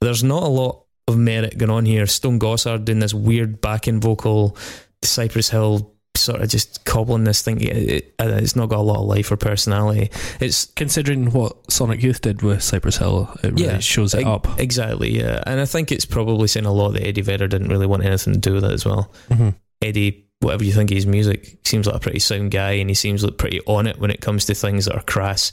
There's not a lot of merit going on here. Stone Gossard doing this weird backing vocal, Cypress Hill sort of just cobbling this thing. It's not got a lot of life or personality. It's considering what Sonic Youth did with Cypress Hill, it really shows it up. Exactly, yeah. And I think it's probably saying a lot that Eddie Vedder didn't really want anything to do with it as well. Mm-hmm. Eddie, whatever you think of his music, seems like a pretty sound guy, and he seems like pretty on it when it comes to things that are crass.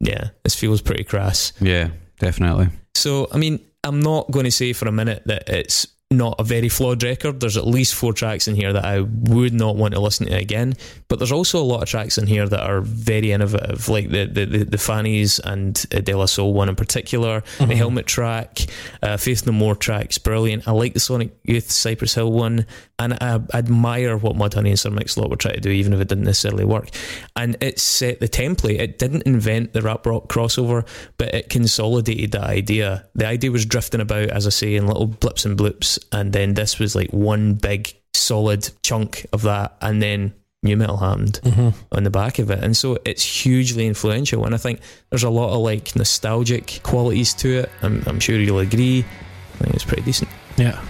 Yeah, this feels pretty crass. Yeah, definitely. So, I mean, I'm not going to say for a minute that it's not a very flawed record. There's at least 4 tracks in here that I would not want to listen to again, but there's also a lot of tracks in here that are very innovative, like the Fannies and De La Soul one in particular, the Helmet track, Faith No More track's brilliant. I like the Sonic Youth Cypress Hill one, and I admire what Mudhoney and Sir Mix-a-Lot were trying to do, even if it didn't necessarily work. And it set the template. It didn't invent the rap rock crossover, but it consolidated that idea. The idea was drifting about, as I say, in little blips and bloops, and then this was like one big solid chunk of that, and then new metal happened on the back of it, and so it's hugely influential. And I think there's a lot of like nostalgic qualities to it. I'm sure you'll agree. I think it's pretty decent. Yeah.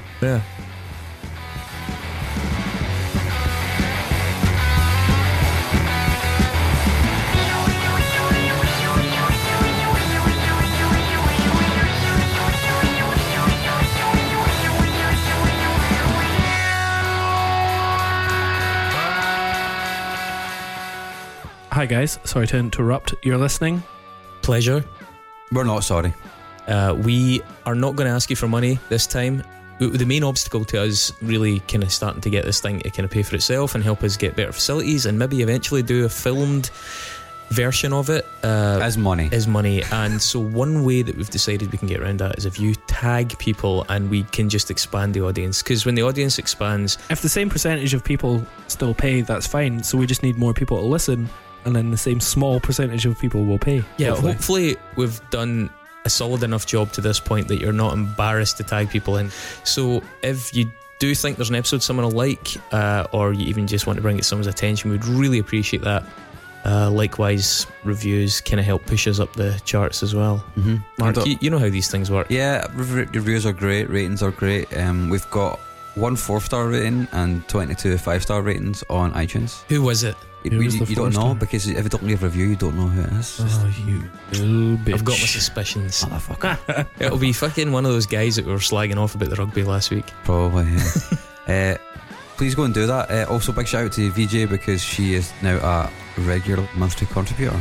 Hi guys, sorry to interrupt. You're listening. Pleasure. We're not sorry. We are not going to ask you for money this time. The main obstacle to us really kind of starting to get this thing to kind of pay for itself and help us get better facilities and maybe eventually do a filmed version of it is money. And so one way that we've decided we can get around that is if you tag people and we can just expand the audience, because when the audience expands, if the same percentage of people still pay, that's fine. So we just need more people to listen, and then the same small percentage of people will pay. Yeah, hopefully we've done a solid enough job to this point that you're not embarrassed to tag people in. So if you do think there's an episode someone will like, or you even just want to bring it to someone's attention, we'd really appreciate that. Likewise, reviews kind of help push us up the charts as well. Mark, you know how these things work. Yeah, reviews are great, ratings are great. We've got one 4-star rating and 22 5-star ratings on iTunes. Who was it? You don't know, because if you don't leave a review, you don't know who it is. Oh, you bitch. I've got my suspicions. Motherfucker. It'll be fucking one of those guys that we were slagging off about the rugby last week. Probably, yeah. Please go and do that. Also, big shout out to VJ, because she is now a regular monthly contributor.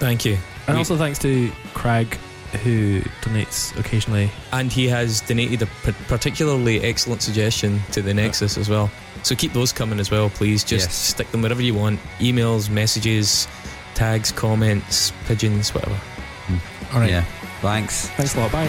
Thank you. And also thanks to Craig, who donates occasionally, and he has donated a particularly excellent suggestion to the Nexus as well, so keep those coming as well, please. Just stick them wherever you want: emails, messages, tags, comments, pigeons, whatever. Alright, yeah, thanks a lot, bye.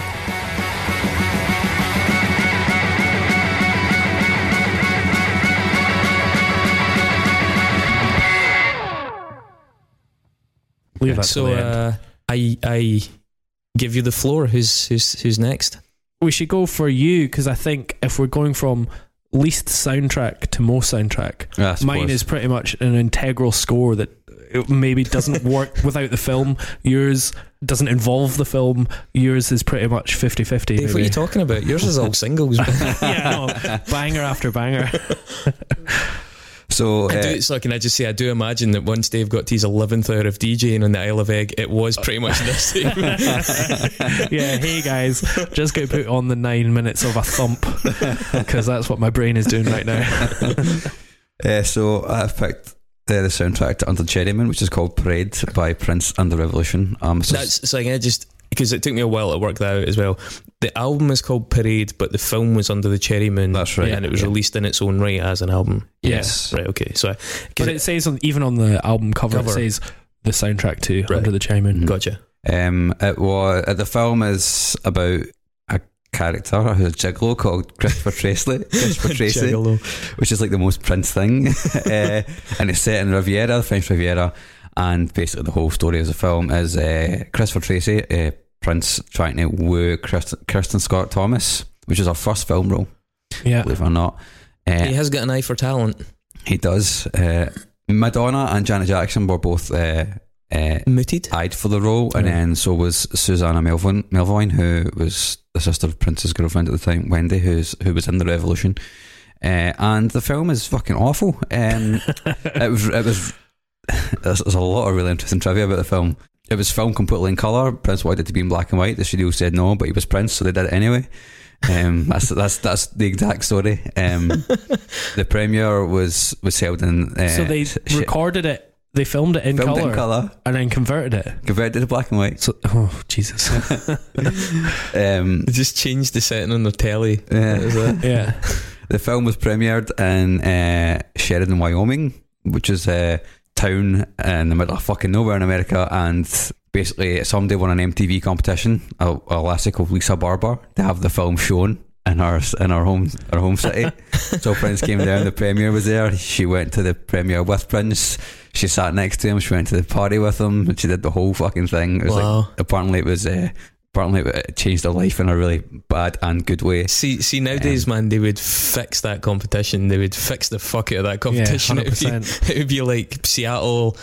Leave that to the end. I give you the floor. Who's next? We should go for you, because I think if we're going from least soundtrack to most soundtrack. Mine is pretty much an integral score that it maybe doesn't work without the film. Yours doesn't involve the film. Yours is pretty much 50-50. Dave, maybe. What are you talking about? Yours is all singles. Yeah, no, banger after banger. So, can I just say, I do imagine that once Dave got to his 11th hour of DJing on the Isle of Egg, it was pretty much the same. Yeah, hey guys, just go put on the 9 minutes of a thump, because that's what my brain is doing right now. So I've picked the soundtrack to Under the Cherry Moon, which is called Parade by Prince and the Revolution. Because it took me a while to work that out as well. The album is called Parade, but the film was Under the Cherry Moon. That's right. And it was released in its own right as an album. Yes. Right, okay. So, but it says, even on the album cover, it says the soundtrack to Under the Cherry Moon. Mm-hmm. Gotcha. The film is about a character who's a gigolo called Christopher Tracy, which is like the most Prince thing. And it's set in the French Riviera. And basically the whole story of the film is Christopher Tracy, Prince, trying to woo Kristen Scott Thomas, which is her first film role, believe it or not. He has got an eye for talent. He does. Madonna and Janet Jackson were both eyed for the role, and then so was Susanna Melvoin, who was the sister of Prince's girlfriend at the time, Wendy, who was in The Revolution. And the film is fucking awful. It was There's a lot of really interesting trivia about the film. It was filmed completely in colour. Prince wanted it to be in black and white. The studio said no, but he was Prince, so they did it anyway. That's the exact story. The premiere was held in. So they recorded it. They filmed it in colour and then converted it to black and white. So, oh Jesus! They just changed the setting on the telly. Yeah. The film was premiered in Sheridan, Wyoming, which is town in the middle of fucking nowhere in America, and basically somebody won an MTV competition, a lassie called Lisa Barber, to have the film shown in her home city. So Prince came down, the premiere was there, she went to the premiere with Prince, she sat next to him, she went to the party with him, and she did the whole fucking thing. It was apparently it changed their life in a really bad and good way. See nowadays, man, they would fix that competition. They would fix the fuck out of that competition. Yeah, it would be like Seattle,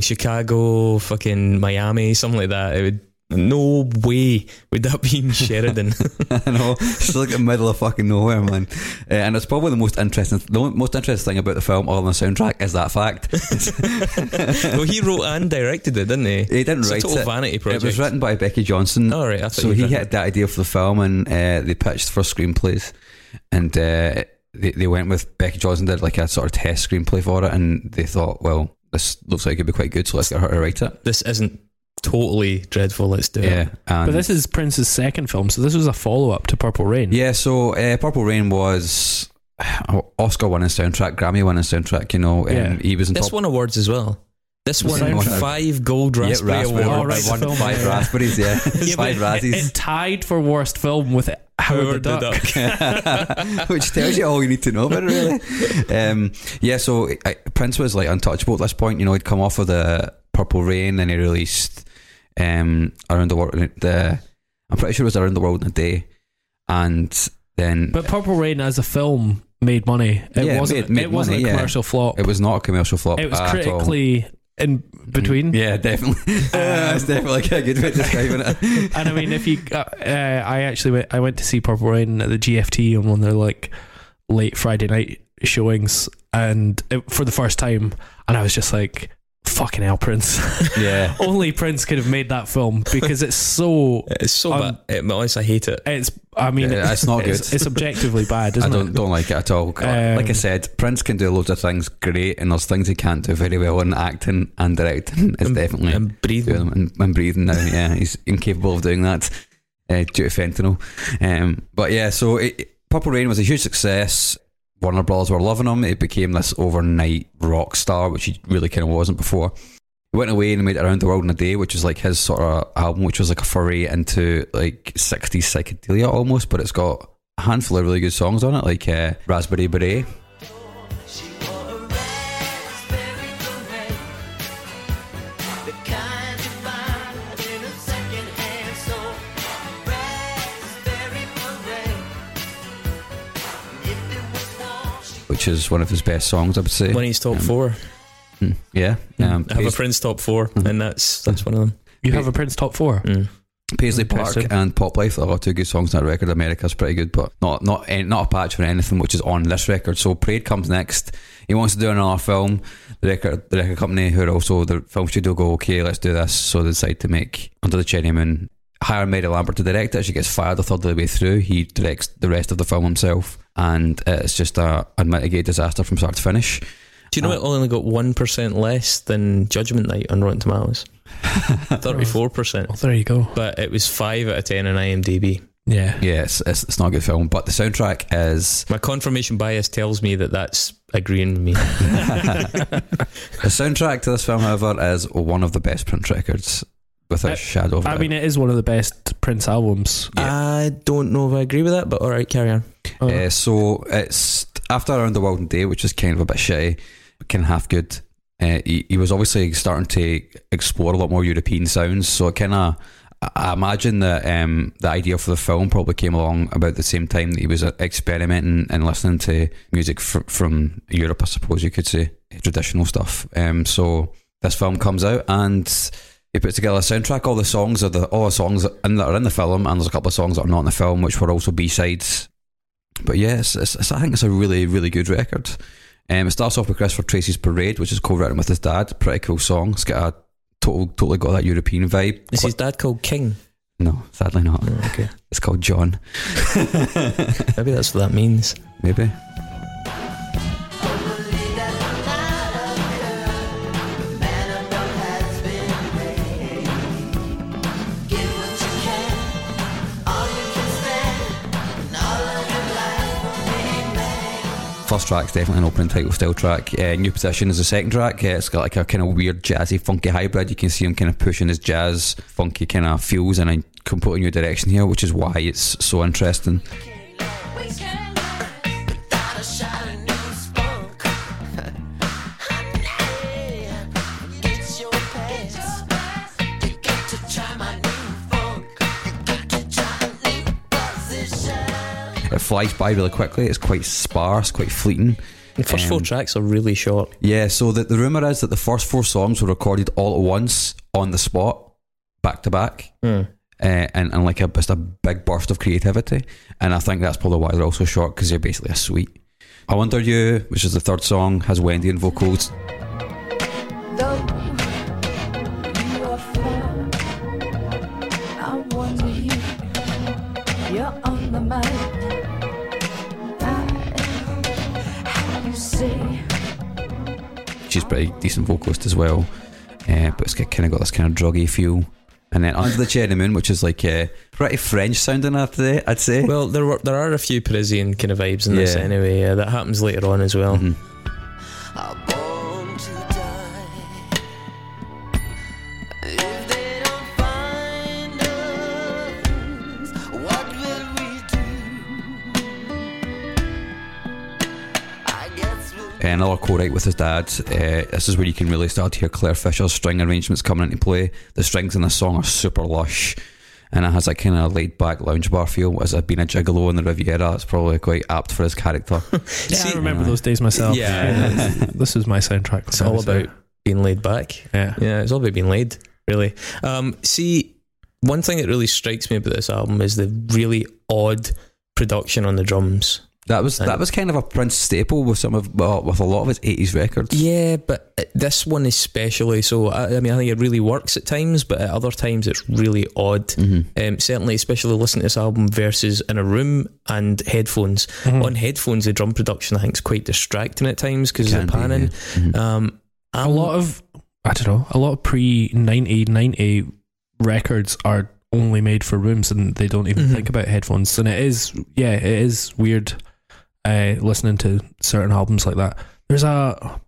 Chicago, fucking Miami, something like that. It would. No way would that be in Sheridan. I know, it's like the middle of fucking nowhere, man. And it's probably the most interesting thing about the film, other than the soundtrack, is that fact. Well, he wrote and directed it, didn't he? He didn't write it. It's a total vanity project. It was written by Becky Johnson. Oh, right. So he had that idea for the film, and they pitched for screenplays, and they went with Becky Johnson, did like a sort of test screenplay for it, and they thought, well, this looks like it could be quite good, so let's get her to write it. This isn't totally dreadful, let's do it. But this is Prince's second film, so this was a follow up to Purple Rain. Yeah, so Purple Rain was Oscar winning soundtrack, Grammy winning soundtrack, he was in this top. Won awards as well. This won 5 gold raspberry awards. Oh, right, won 5 raspberries, yeah. 5 razzies. It tied for worst film with Howard the Duck. Which tells you all you need to know about it, really. So Prince was like untouchable at this point. He'd come off of the Purple Rain, and he released Around the World. I'm pretty sure it was Around the World in a Day, and then. But Purple Rain as a film made money. It wasn't a commercial flop. It was not a commercial flop. It was critically in between. Yeah, definitely. That's definitely a good way of describing it. And I mean, if you, I went to see Purple Rain at the GFT on one of their like late Friday night showings, and for the first time, and I was just like, fucking hell, Prince. Yeah. Only Prince could have made that film, because it's so bad. Honestly, I hate it. It's not good. It's objectively bad, isn't it? I don't like it at all. Like I said, Prince can do loads of things great, and there's things he can't do very well in acting and directing. It's definitely breathing now. Yeah, he's incapable of doing that due to fentanyl. Purple Rain was a huge success. Warner Brothers were loving him. He became this overnight rock star, which he really kind of wasn't before. He went away and made Around the World in a Day, which is like his sort of album, which was like a foray into like 60s psychedelia almost, but it's got a handful of really good songs on it, like Raspberry Beret. which is one of his best songs, I would say. When he's top four. Yeah. I have a Prince top four, and that's one of them. You have a Prince top four? Mm. Paisley Park and Pop Life are two good songs on that record. America's pretty good, but not a patch for anything which is on this record. So Parade comes next. He wants to do another film. The record company, who are also the film studio, go, okay, let's do this. So they decide to make Under the Cherry Moon. Hire Mary Lambert to direct it. She gets fired a third of the way through. He directs the rest of the film himself, and it's just a unmitigated disaster from start to finish. Do you know it only got 1% less than Judgment Night on Rotten Tomatoes? 34%. Well, there you go. But it was 5 out of 10 on IMDb. Yeah. Yeah, it's not a good film, but the soundtrack is... My confirmation bias tells me that that's agreeing with me. The soundtrack to this film, however, is one of the best Prince records. Without a shadow of a doubt. I mean, it is one of the best Prince albums. Yeah. I don't know if I agree with that, but alright, carry on. So it's after Around the World in a Day, which is kind of a bit shitty, kind of half good. He was obviously starting to explore a lot more European sounds, so I imagine that the idea for the film probably came along about the same time that he was experimenting and listening to music from Europe, I suppose you could say, traditional stuff. So this film comes out and he puts together a soundtrack. All the songs that are in the film, and there's a couple of songs that are not in the film, which were also B-sides. But yeah, I think it's a really, really good record. It starts off with Christopher Tracy's Parade, which is co-written with his dad. Pretty cool song. It's got a totally got that European vibe. Is his dad called King? No, sadly not. Oh, okay. It's called John. Maybe that's what that means. Maybe. First track's definitely an opening title style track. New Position is the second track. It's got like a kind of weird jazzy funky hybrid. You can see him kind of pushing his jazz funky kind of feels in a completely new direction here, which is why it's so interesting. It flies by really quickly. It's quite sparse, quite fleeting. The first four tracks are really short. Yeah, so the rumour is that the first four songs were recorded all at once, on the spot, back to back, and like just a big burst of creativity. And I think that's probably why they're also short, because they're basically a suite. I Wonder You, which is the third song, has Wendy in vocals. She's pretty decent vocalist as well, but it's kind of got this kind of druggy feel. And then Under the Cherry Moon, which is like pretty French sounding after that, I'd say. Well, there are a few Parisian kind of vibes in this anyway. That happens later on as well. Mm-hmm. Another co-write with his dad. This is where you can really start to hear Claire Fisher's string arrangements coming into play. The strings in this song are super lush, and it has that kind of laid-back lounge bar feel. As being a gigolo in the Riviera, it's probably quite apt for his character. See, I remember those days myself. Yeah. This is my soundtrack. It's all about being laid back. Yeah, it's all about being laid, really. One thing that really strikes me about this album is the really odd production on the drums. That was kind of a Prince staple with a lot of his 80s records. Yeah, but this one especially. So I think it really works at times, but at other times it's really odd. Mm-hmm. Certainly, especially listening to this album versus in a room and headphones. Mm-hmm. On headphones, the drum production I think is quite distracting at times because of the panning. Yeah. Mm-hmm. A lot of pre-90 records are only made for rooms, and they don't even think about headphones. And it is weird. Listening to certain albums like that. There's a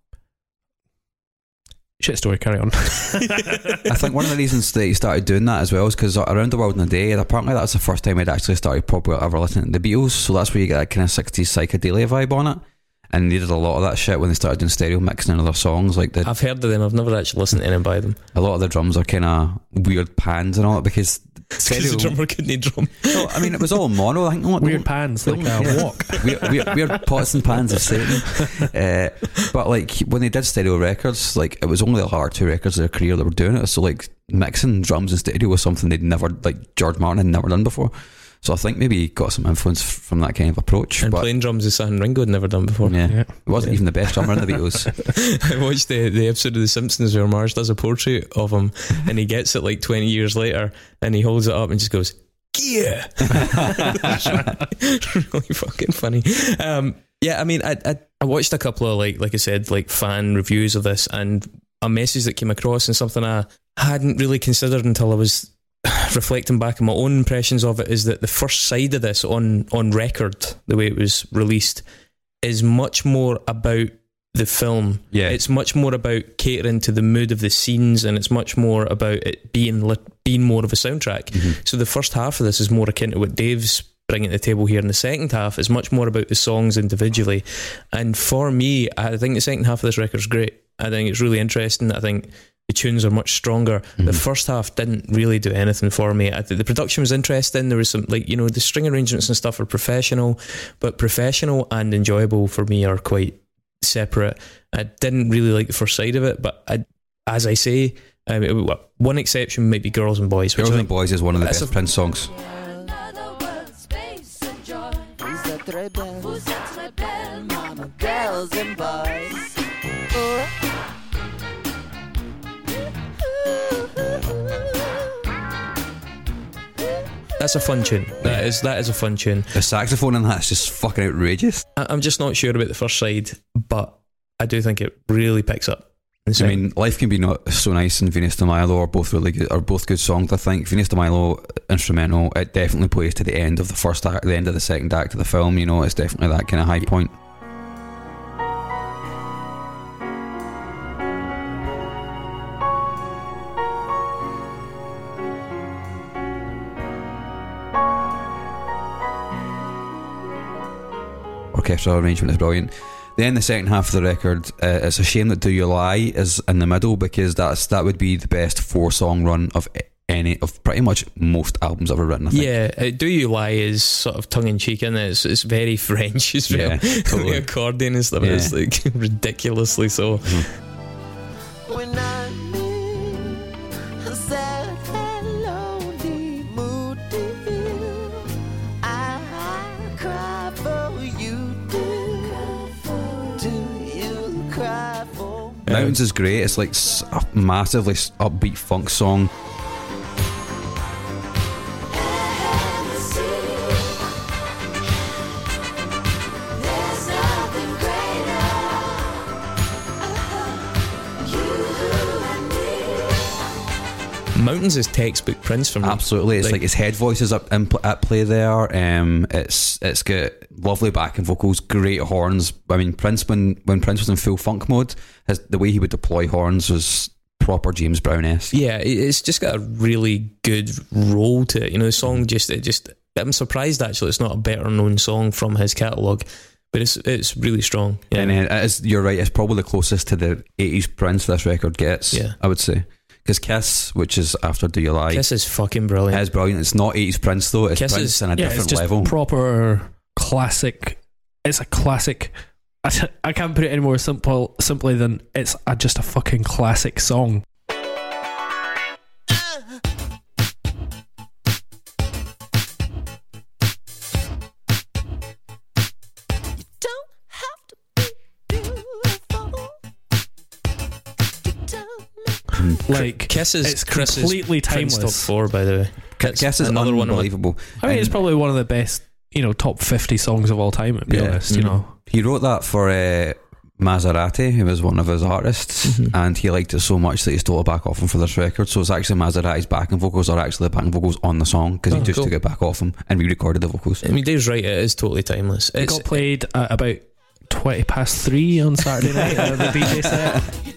shit story, carry on. I think one of the reasons that he started doing that as well is because Around the World in a Day, apparently that's the first time he'd actually started probably ever listening to the Beatles, so that's where you get that kind of 60s psychedelia vibe on it. And they did a lot of that shit when they started doing stereo mixing and other songs. I've heard of them, I've never actually listened to any by them. A lot of the drums are kind of weird pans and all that because Because the drummer couldn't drum. No, I mean, it was all mono. I think, no, weird pans, like walk. Weird pots and pans of Satan. But like when they did stereo records, like it was only the hard two records of their career that were doing it. So like mixing drums in stereo was something they'd never, like George Martin had never done before. So I think maybe he got some influence from that kind of approach. And playing drums is something Ringo had never done before. Yeah. He wasn't even the best drummer in the Beatles. I watched the episode of The Simpsons where Marge does a portrait of him and he gets it like 20 years later and he holds it up and just goes, yeah. Really fucking funny. Yeah, I mean, I watched a couple of like I said, like fan reviews of this, and a message that came across and something I hadn't really considered until I was reflecting back on my own impressions of it, is that the first side of this on record, the way it was released, is much more about the film. Yeah, it's much more about catering to the mood of the scenes, and it's much more about it being more of a soundtrack. Mm-hmm. So the first half of this is more akin to what Dave's bringing to the table here, and the second half is much more about the songs individually. And for me, I think the second half of this record is great. I think it's really interesting. I think the tunes are much stronger. Mm-hmm. The first half didn't really do anything for me. The production was interesting. There was some, like, you know, the string arrangements and stuff are professional, but professional and enjoyable for me are quite separate. I didn't really like the first side of it, but as I say, one exception might be Girls and Boys. Girls and Boys is one of the best Prince songs. Girls and Boys. That's a fun tune. That is a fun tune. The saxophone in that's just fucking outrageous. I'm just not sure about the first side, but I do think it really picks up. I mean, Life Can Be Not So Nice and Venus de Milo are both good songs. I think Venus de Milo instrumental, it definitely plays to the end of the first act, the end of the second act of the film. You know, it's definitely that kind of high point. Orchestral arrangement is brilliant. Then the second half of the record, it's a shame that Do You Lie is in the middle, because that would be the best 4-song run of any of pretty much most albums ever written, I think. Yeah, Do You Lie is sort of tongue in cheek, and it's very French as well. Yeah, totally. The accordion and stuff, it's like ridiculously so. Mm-hmm. Mountains is great. It's like a massively upbeat funk song. Mountains is textbook Prince for me. Absolutely. It's like his head voices up at play there. It's got lovely backing vocals, great horns. I mean, Prince, when Prince was in full funk mode, the way he would deploy horns was proper James Brown-esque. Yeah, it's just got a really good roll to it. You know, the song just I'm surprised actually it's not a better known song from his catalogue, but it's really strong. Yeah. And you're right, it's probably the closest to the 80s Prince this record gets, I would say. Because Kiss, which is after Do You Lie, Kiss is fucking brilliant. It is brilliant. It's not 80s Prince though. It's Kiss Prince is, in a different it's just level. Proper classic. It's a classic. I can't put it any more simply than it's just a fucking classic song. Like Kiss is, it's Chris's completely timeless. Top 4, by the way. Kiss is another one unbelievable. I mean, it's probably one of the best, you know, top 50 songs of all time. To be honest, you know, he wrote that for Maserati, who was one of his artists, and he liked it so much that he stole it back off him for this record. So it's actually Maserati's backing vocals are actually the backing vocals on the song, because he just took it back off him and re-recorded the vocals. I mean, Dave's right; it is totally timeless. It got played at about 3:20 on Saturday night at the DJ set.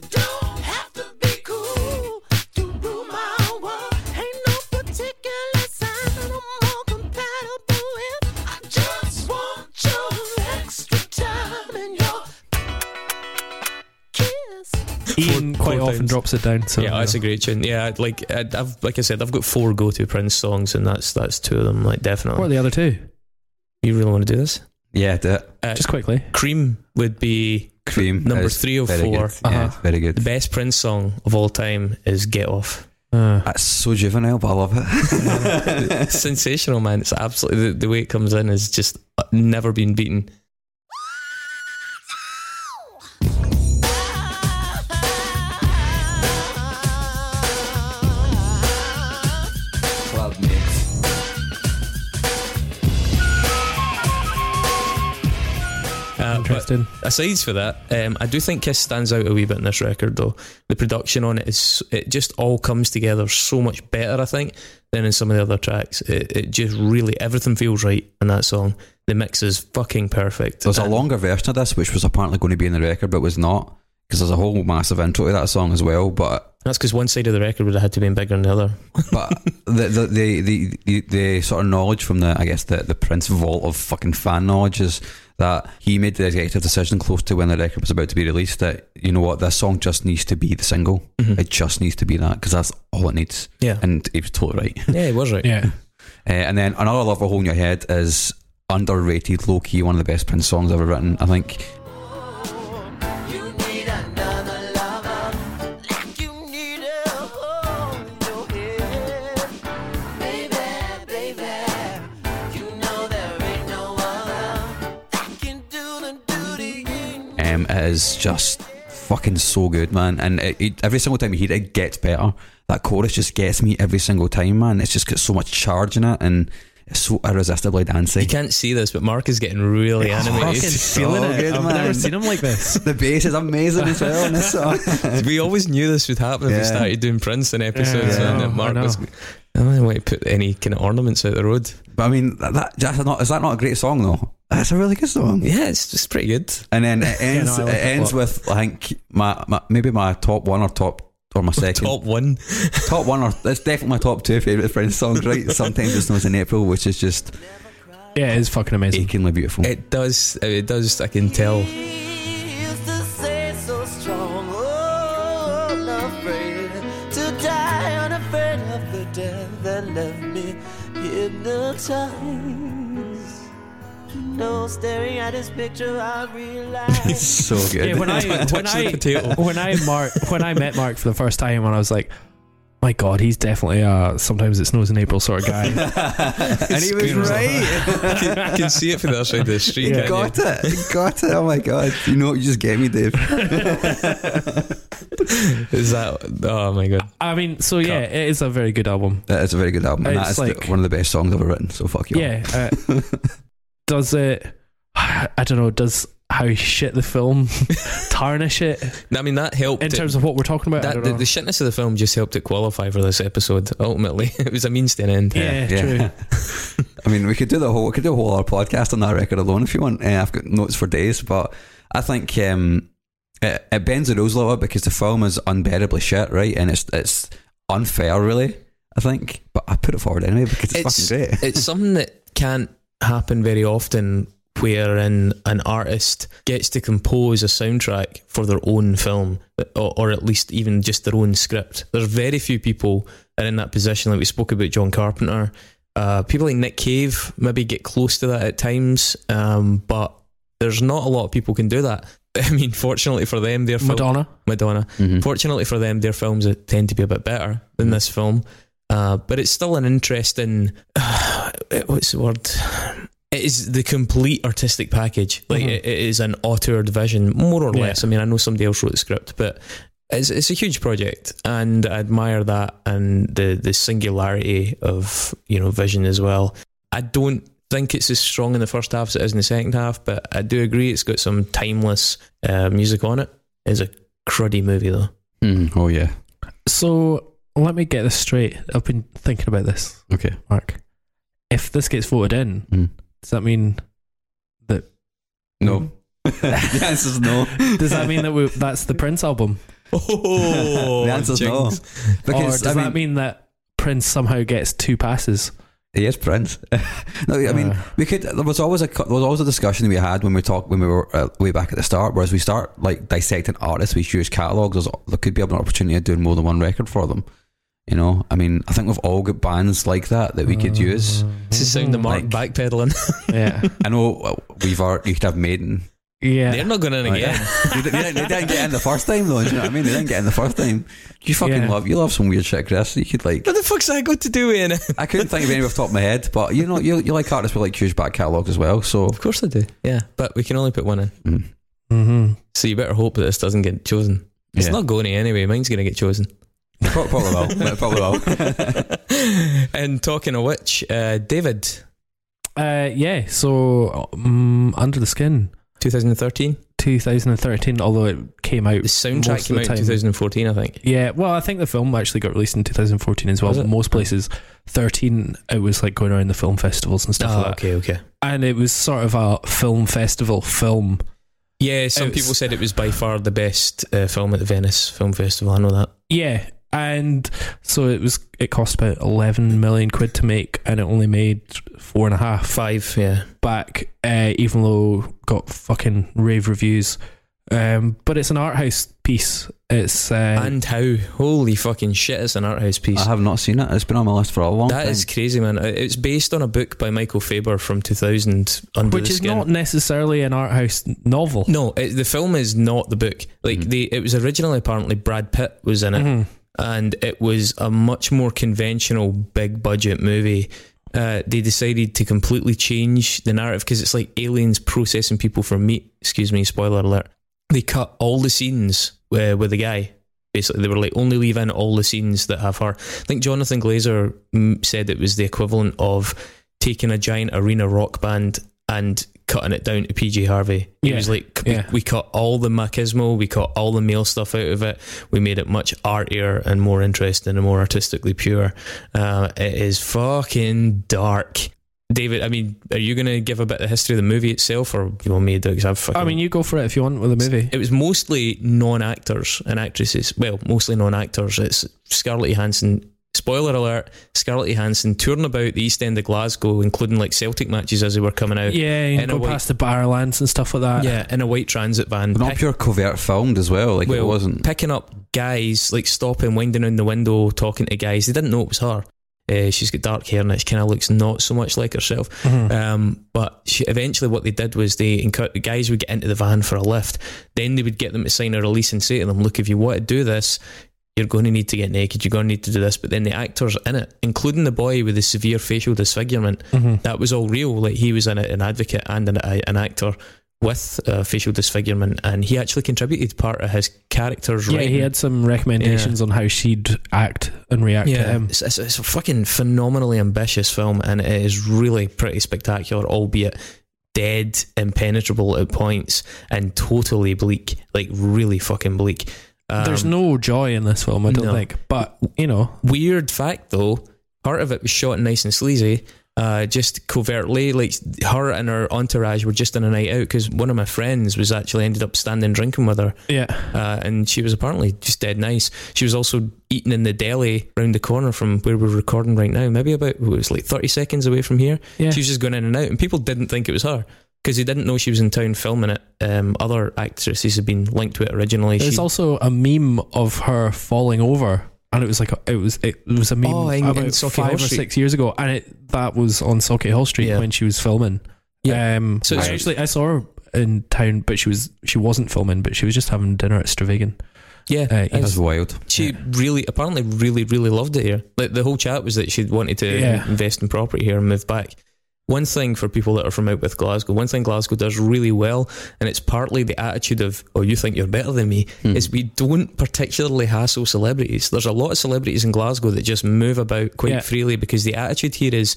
quite often times. Drops it down. So, yeah, that's a great tune. Yeah, like I said, I've got 4 go-to Prince songs, and that's 2 of them. Like, definitely. What are the other 2? You really want to do this? Yeah, do it. Just quickly. Cream would be Cream number 3 or 4. Good. Yeah, very good. The best Prince song of all time is Get Off. That's so juvenile, but I love it. Sensational, man. It's absolutely the way it comes in is just never been beaten. Interesting. Aside for that, I do think Kiss stands out a wee bit in this record, though. The production on it it just all comes together so much better, I think, than in some of the other tracks. It just really, everything feels right in that song. The mix is fucking perfect. There's a longer version of this, which was apparently going to be in the record, but was not, because there's a whole massive intro to that song as well. But that's because one side of the record would have had to be bigger than the other. But the sort of knowledge from the Prince vault of fucking fan knowledge is that he made the executive decision close to when the record was about to be released that, you know what, this song just needs to be the single. Mm-hmm. It just needs to be that, because that's all it needs. Yeah. And he was totally right. Yeah, he was right. Yeah. And then another Love a Hole in Your Head is underrated, low-key, one of the best Prince songs ever written, I think. It is just fucking so good, man. And every single time you hear it, it gets better. That chorus just gets me every single time, man. It's just got so much charge in it, and it's so irresistibly dancing. You can't see this, but Mark is getting really animated. He's feeling so good, man. I've never seen him like this. The bass is amazing as well in this song. We always knew this would happen if we started doing Prince in episodes. I don't want to put any kind of ornaments out the road. But I mean, is that not a great song, though? That's a really good song. Yeah, it's pretty good. And then it ends. Yeah, no, it ends with, I think, my top one or my second top one. Top one, or that's definitely my top 2 favourite French songs. Right, Sometimes It Snows in April, which is just it's fucking amazing, achingly beautiful. It does. I can tell. Staring at his picture, I realized it's so good. Yeah, when I met Mark for the first time, and I was like, my God, he's definitely a Sometimes It Snows in April sort of guy. And he was right. You can see it from the other side of the street. Yeah. Got it. Oh my God. You know what? You just get me, Dave. Is that... Oh my God. I mean, so yeah, it is a very good album. It is a very good album. And that is like, one of the best songs ever written. So fuck you. Yeah. Does it, I don't know, does how shit the film tarnish it? I mean, that helped in terms of what we're talking about. The shitness of the film just helped it qualify for this episode. Ultimately, it was a means to an end. Yeah, true. I mean, we could do a whole other podcast on that record alone if you want. I've got notes for days, but I think it bends the rules a little bit because the film is unbearably shit, right? And it's unfair, really, I think. But I put it forward anyway because it's fucking great. It's something that can't happen very often, wherein an artist gets to compose a soundtrack for their own film, or at least even just their own script. There's very few people that are in that position. Like we spoke about John Carpenter, people like Nick Cave maybe get close to that at times, but there's not a lot of people can do that. I mean, fortunately for them, their Madonna. Mm-hmm. Fortunately for them, their films tend to be a bit better than this film. But it's still an interesting, what's the word? It is the complete artistic package. Like, it is an authored vision, more or less. I mean, I know somebody else wrote the script, but it's a huge project, and I admire that and the singularity of, you know, vision as well. I don't think it's as strong in the first half as it is in the second half, but I do agree it's got some timeless music on it. It's a cruddy movie, though. Oh, yeah. So... Let me get this straight. I've been thinking about this. Okay. Mark, if this gets voted in, does that mean that... No. The answer's no. Does that mean that that's the Prince album? Oh, the answer's no. Because, or does that mean that Prince somehow gets 2 passes? He is Prince. No, I mean, we could. There was always a discussion we had when we were way back at the start. Whereas we start like dissecting artists with huge catalogs, there could be an opportunity of doing more than one record for them. You know, I mean, I think we've all got bands like that we could use. This is sound the Mark backpedaling. Yeah, I know. You could have Maiden. Yeah, they're not going in again. Yeah. They didn't get in the first time though. Do you know what I mean? They didn't get in the first time. You fucking love some weird shit, Chris. You could like. What the fuck's that got to do with it? I couldn't think of any off the top of my head, but you know, you like artists with like huge back catalogs as well. So of course I do. Yeah, but we can only put one in. Mm-hmm. So you better hope that this doesn't get chosen. It's not going to anyway. Mine's going to get chosen. Probably will. Probably will. And talking of which, David. Under the Skin. 2013, although it came out. The soundtrack came out in 2014, I think. Yeah, well, I think the film actually got released in 2014 as well. Most places, 13, it was like going around the film festivals and stuff like that. Okay. And it was sort of a film festival film. Yeah, people said it was by far the best film at the Venice Film Festival. I know that. Yeah, and so it cost about 11 million £11 million to make, and it only made 4.5 back, even though it got fucking rave reviews. But it's an art house piece. It's and how holy fucking shit! It's an art house piece. I have not seen it. It's been on my list for a long time. That is crazy, man. It's based on a book by Michael Faber from 2000, Under the Skin, which is not necessarily an art house novel. No, the film is not the book. Like it was originally apparently Brad Pitt was in it, and it was a much more conventional big budget movie. They decided to completely change the narrative because it's like aliens processing people for meat. Excuse me, spoiler alert. They cut all the scenes with the guy. Basically, they were like, only leave in all the scenes that have her. I think Jonathan Glazer said it was the equivalent of taking a giant arena rock band and cutting it down to PJ Harvey. He was like, we cut all the machismo, we cut all the male stuff out of it. We made it much artier and more interesting and more artistically pure. It is fucking dark. David, I mean, are you going to give a bit of the history of the movie itself, or do you want me to do it? I mean, you go for it if you want with the movie. It was mostly non-actors and actresses. Well, mostly non-actors. It's Scarlett Johansson, spoiler alert, Scarlett Johansson touring about the East End of Glasgow, including like Celtic matches as they were coming out. Yeah, you go past the Barrowlands and stuff like that. Yeah, in a white transit van. But not pure covert filmed as well, like it wasn't. Picking up guys, like stopping, winding down the window, talking to guys. They didn't know it was her. She's got dark hair and it kind of looks not so much like herself. But eventually what they did was the guys would get into the van for a lift, then they would get them to sign a release and say to them, look, if you want to do this, you're going to need to get naked, you're going to need to do this. But then the actors in it, including the boy with the severe facial disfigurement, that was all real. Like, he was in it, an advocate and an actor with facial disfigurement, and he actually contributed part of his character's writing. He had some recommendations on how she'd act and react to him. It's a fucking phenomenally ambitious film, and it is really pretty spectacular, albeit dead, impenetrable at points, and totally bleak, like really fucking bleak. There's no joy in this film, I don't think, but, you know. Weird fact, though, part of it was shot nice and sleazy, just covertly, like her and her entourage were just on a night out because one of my friends was actually ended up standing drinking with her. Yeah. And she was apparently just dead nice. She was also eating in the deli round the corner from where we're recording right now, maybe about, it was like 30 seconds away from here. Yeah. She was just going in and out, and people didn't think it was her because they didn't know she was in town filming it. Other actresses had been linked to it originally. There's also a meme of her falling over. And it was like it was a meme about 5 or 6 years ago, and that was on Sulky Hall Street when she was filming. Yeah, so I saw her in town, but she wasn't filming, but she was just having dinner at Stravagan. Yeah, that was wild. She really loved it here. Like, the whole chat was that she wanted to invest in property here and move back. One thing for people that are from out with Glasgow, one thing Glasgow does really well, and it's partly the attitude of, oh, you think you're better than me, is we don't particularly hassle celebrities. There's a lot of celebrities in Glasgow that just move about quite freely because the attitude here is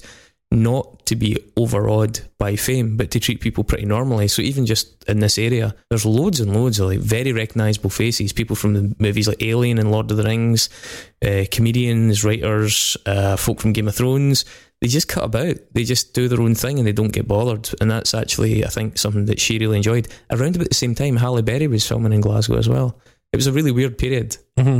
not to be overawed by fame, but to treat people pretty normally. So even just in this area, there's loads and loads of like very recognisable faces, people from the movies like Alien and Lord of the Rings, comedians, writers, folk from Game of Thrones. They just cut about. They just do their own thing and they don't get bothered. And that's actually, I think, something that she really enjoyed. Around about the same time, Halle Berry was filming in Glasgow as well. it was a really weird period. Mm-hmm.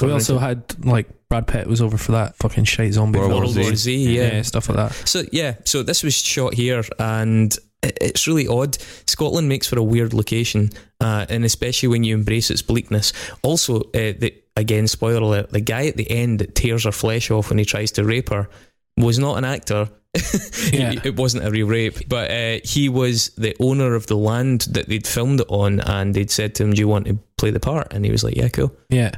For we also had, like, Brad Pitt was over for that fucking shite zombie World War Z, yeah, stuff like that. So yeah, so this was shot here, and it's really odd. Scotland makes for a weird location, and especially when you embrace its bleakness. Also, again, spoiler alert, the guy at the end that tears her flesh off when he tries to rape her was not an actor. Yeah. It wasn't a real rape, but he was the owner of the land that they'd filmed it on, and they'd said to him, do you want to play the part? And he was like, yeah, cool. Yeah.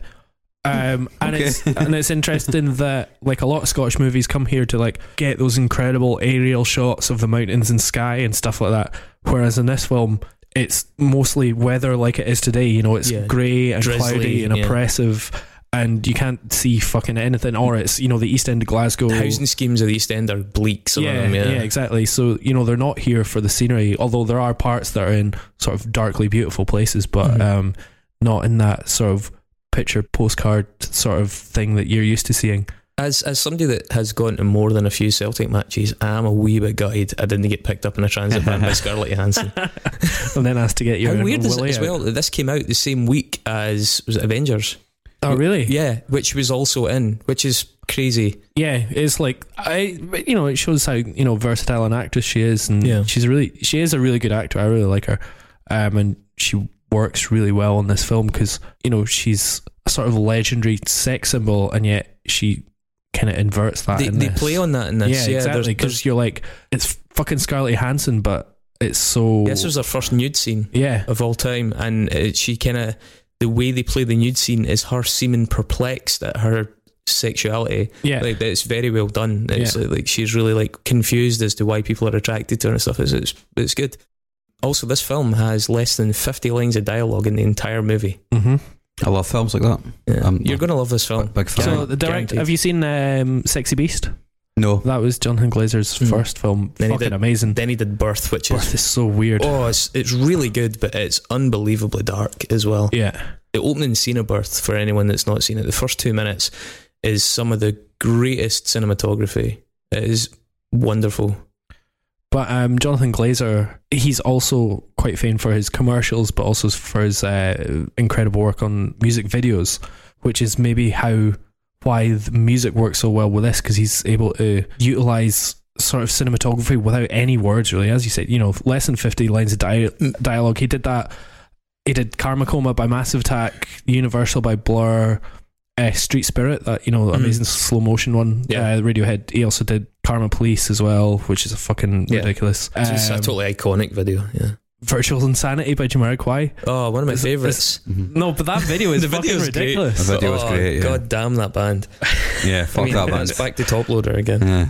And okay. It's interesting that, like, a lot of Scottish movies come here to, like, get those incredible aerial shots of the mountains and sky and stuff like that, whereas in this film it's mostly weather like it is today, you know, it's grey and drizzly, cloudy and oppressive, and you can't see fucking anything, or it's, you know, the East End of Glasgow. The housing schemes of the East End are bleak, some of them, yeah, exactly. So, you know, they're not here for the scenery, although there are parts that are in sort of darkly beautiful places, but not in that sort of picture postcard sort of thing that you're used to seeing. As somebody that has gone to more than a few Celtic matches, I'm a wee bit gutted I didn't get picked up in a transit van by Scarlett Johansson. And then asked to get your... How weird is it as well that this came out the same week as, was it Avengers? Oh, really? Yeah, which was also in, which is crazy. Yeah, it's like, you know, it shows how, you know, versatile an actress she is, and she is a really good actor. I really like her, and she works really well in this film because, you know, she's a sort of legendary sex symbol, and yet she kind of inverts that. They play on that in this, yeah, exactly. Because you're like, it's fucking Scarlett Johansson, but it's so... This was her first nude scene, of all time, and she kind of... The way they play the nude scene is her seeming perplexed at her sexuality. Yeah, like, it's very well done. It's like she's really, like, confused as to why people are attracted to her and stuff. It's good. Also, this film has less than 50 lines of dialogue in the entire movie. Mm-hmm. I love films like that. Yeah. You're going to love this film. Big fan. So the director, have you seen Sexy Beast? No. That was Jonathan Glazer's first film. Amazing. Then he did Birth, which is... Birth is so weird. Oh, it's really good, but it's unbelievably dark as well. Yeah. The opening scene of Birth, for anyone that's not seen it, the first 2 minutes is some of the greatest cinematography. It is wonderful. But Jonathan Glazer, he's also quite famed for his commercials, but also for his incredible work on music videos, which is maybe why the music works so well with this, because he's able to utilise sort of cinematography without any words, really. As you said, you know, less than 50 lines of dialogue. He did that. He did Karma Coma by Massive Attack, Universal by Blur, Street Spirit, that, you know, amazing slow motion one, Radiohead. He also did Karma Police as well, which is a fucking ridiculous... It's a totally iconic video, Virtual Insanity by Jamiroquai. Oh, one of my favourites. No, but that video is fucking ridiculous. The video was great, God damn that band. Yeah, fuck that band. It's back to Top Loader again. Yeah.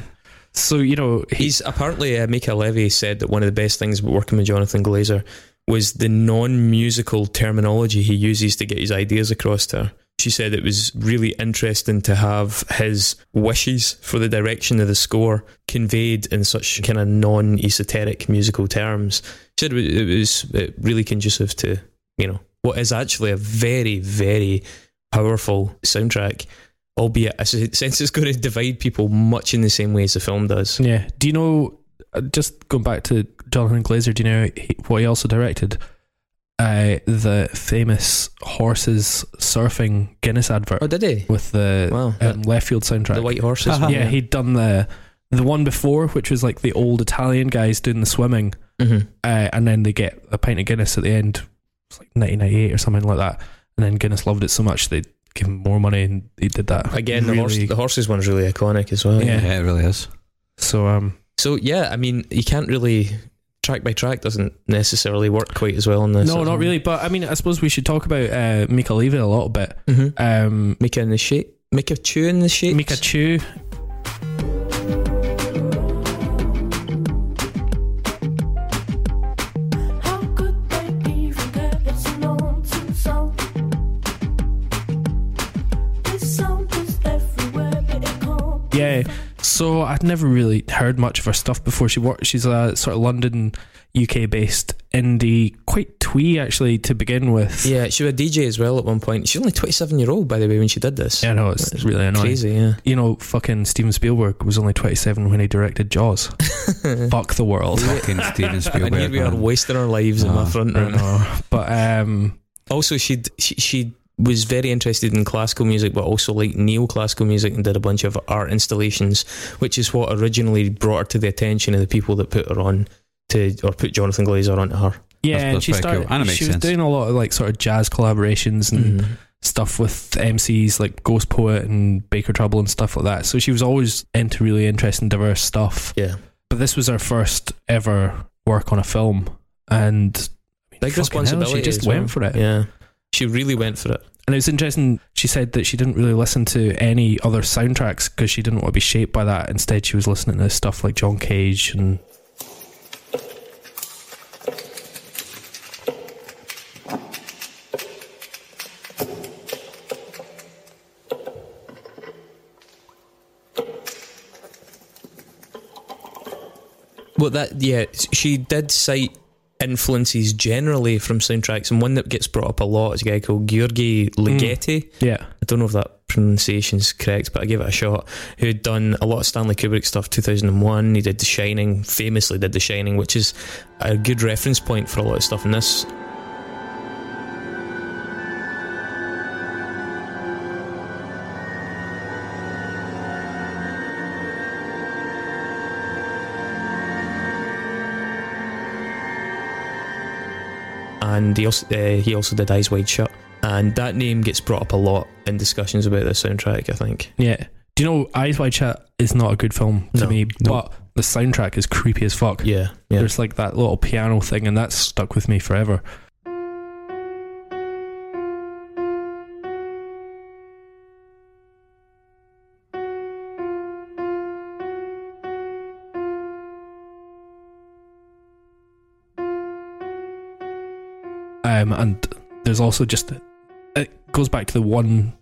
So, you know... He's apparently, Mica Levi said that one of the best things about working with Jonathan Glazer was the non-musical terminology he uses to get his ideas across to her. She said it was really interesting to have his wishes for the direction of the score conveyed in such kind of non-esoteric musical terms. She said it was really conducive to, you know, what is actually a very, very powerful soundtrack, albeit I sense it's going to divide people much in the same way as the film does. Yeah. Do you know, just going back to Jonathan Glazer, do you know what he also directed? The famous horses surfing Guinness advert. Oh, did he? With the Left Field soundtrack. The White Horses. Uh-huh. Yeah, he'd done the one before, which was like the old Italian guys doing the swimming, and then they get a pint of Guinness at the end. It's like 1998 or something like that. And then Guinness loved it so much they gave him more money, and he did that. Again, really, the horses one's really iconic as well. Yeah, it really is. So, yeah, I mean, you can't really... Track by track doesn't necessarily work quite as well on this. No, not really. But I mean, I suppose we should talk about Mica Levi a little bit. Mm-hmm. Mica in the shape, Micachu in the shape, Micachu. Yeah. So I'd never really heard much of her stuff before. She's a sort of London, UK based indie, quite twee actually to begin with. Yeah, she was a DJ as well at one point. She's only 27 year old by the way when she did this. Yeah, I know, it's really annoying. Crazy, yeah. You know, fucking Steven Spielberg was only 27 when he directed Jaws. Fuck the world. Fucking Steven Spielberg. And here we are wasting our lives in my front room. But also, she'd was very interested in classical music, but also liked neoclassical music and did a bunch of art installations, which is what originally brought her to the attention of the people that put her on to, or put Jonathan Glazer onto her. Yeah, that's, and she started. Cool. And she was doing a lot of like sort of jazz collaborations and stuff with MCs like Ghost Poet and Baker Trouble and stuff like that. So she was always into really interesting, diverse stuff. Yeah, but this was her first ever work on a film, and big responsibility. Hell, she just went for it. Yeah. She really went for it. And it was interesting, she said that she didn't really listen to any other soundtracks because she didn't want to be shaped by that. Instead, she was listening to stuff like John Cage and... Well, that, yeah, she did cite influences generally from soundtracks, and one that gets brought up a lot is a guy called Gheorghe Ligeti. Yeah, I don't know if that pronunciation's correct, but I gave it a shot, who'd done a lot of Stanley Kubrick stuff. 2001, he did The Shining, famously did The Shining, which is a good reference point for a lot of stuff in this. And he also did Eyes Wide Shut. And that name gets brought up a lot in discussions about this soundtrack, I think. Yeah. Do you know, Eyes Wide Shut is not a good film to me, but the soundtrack is creepy as fuck. Yeah, yeah. There's like that little piano thing, and that's stuck with me forever. And there's also just, it goes back to the one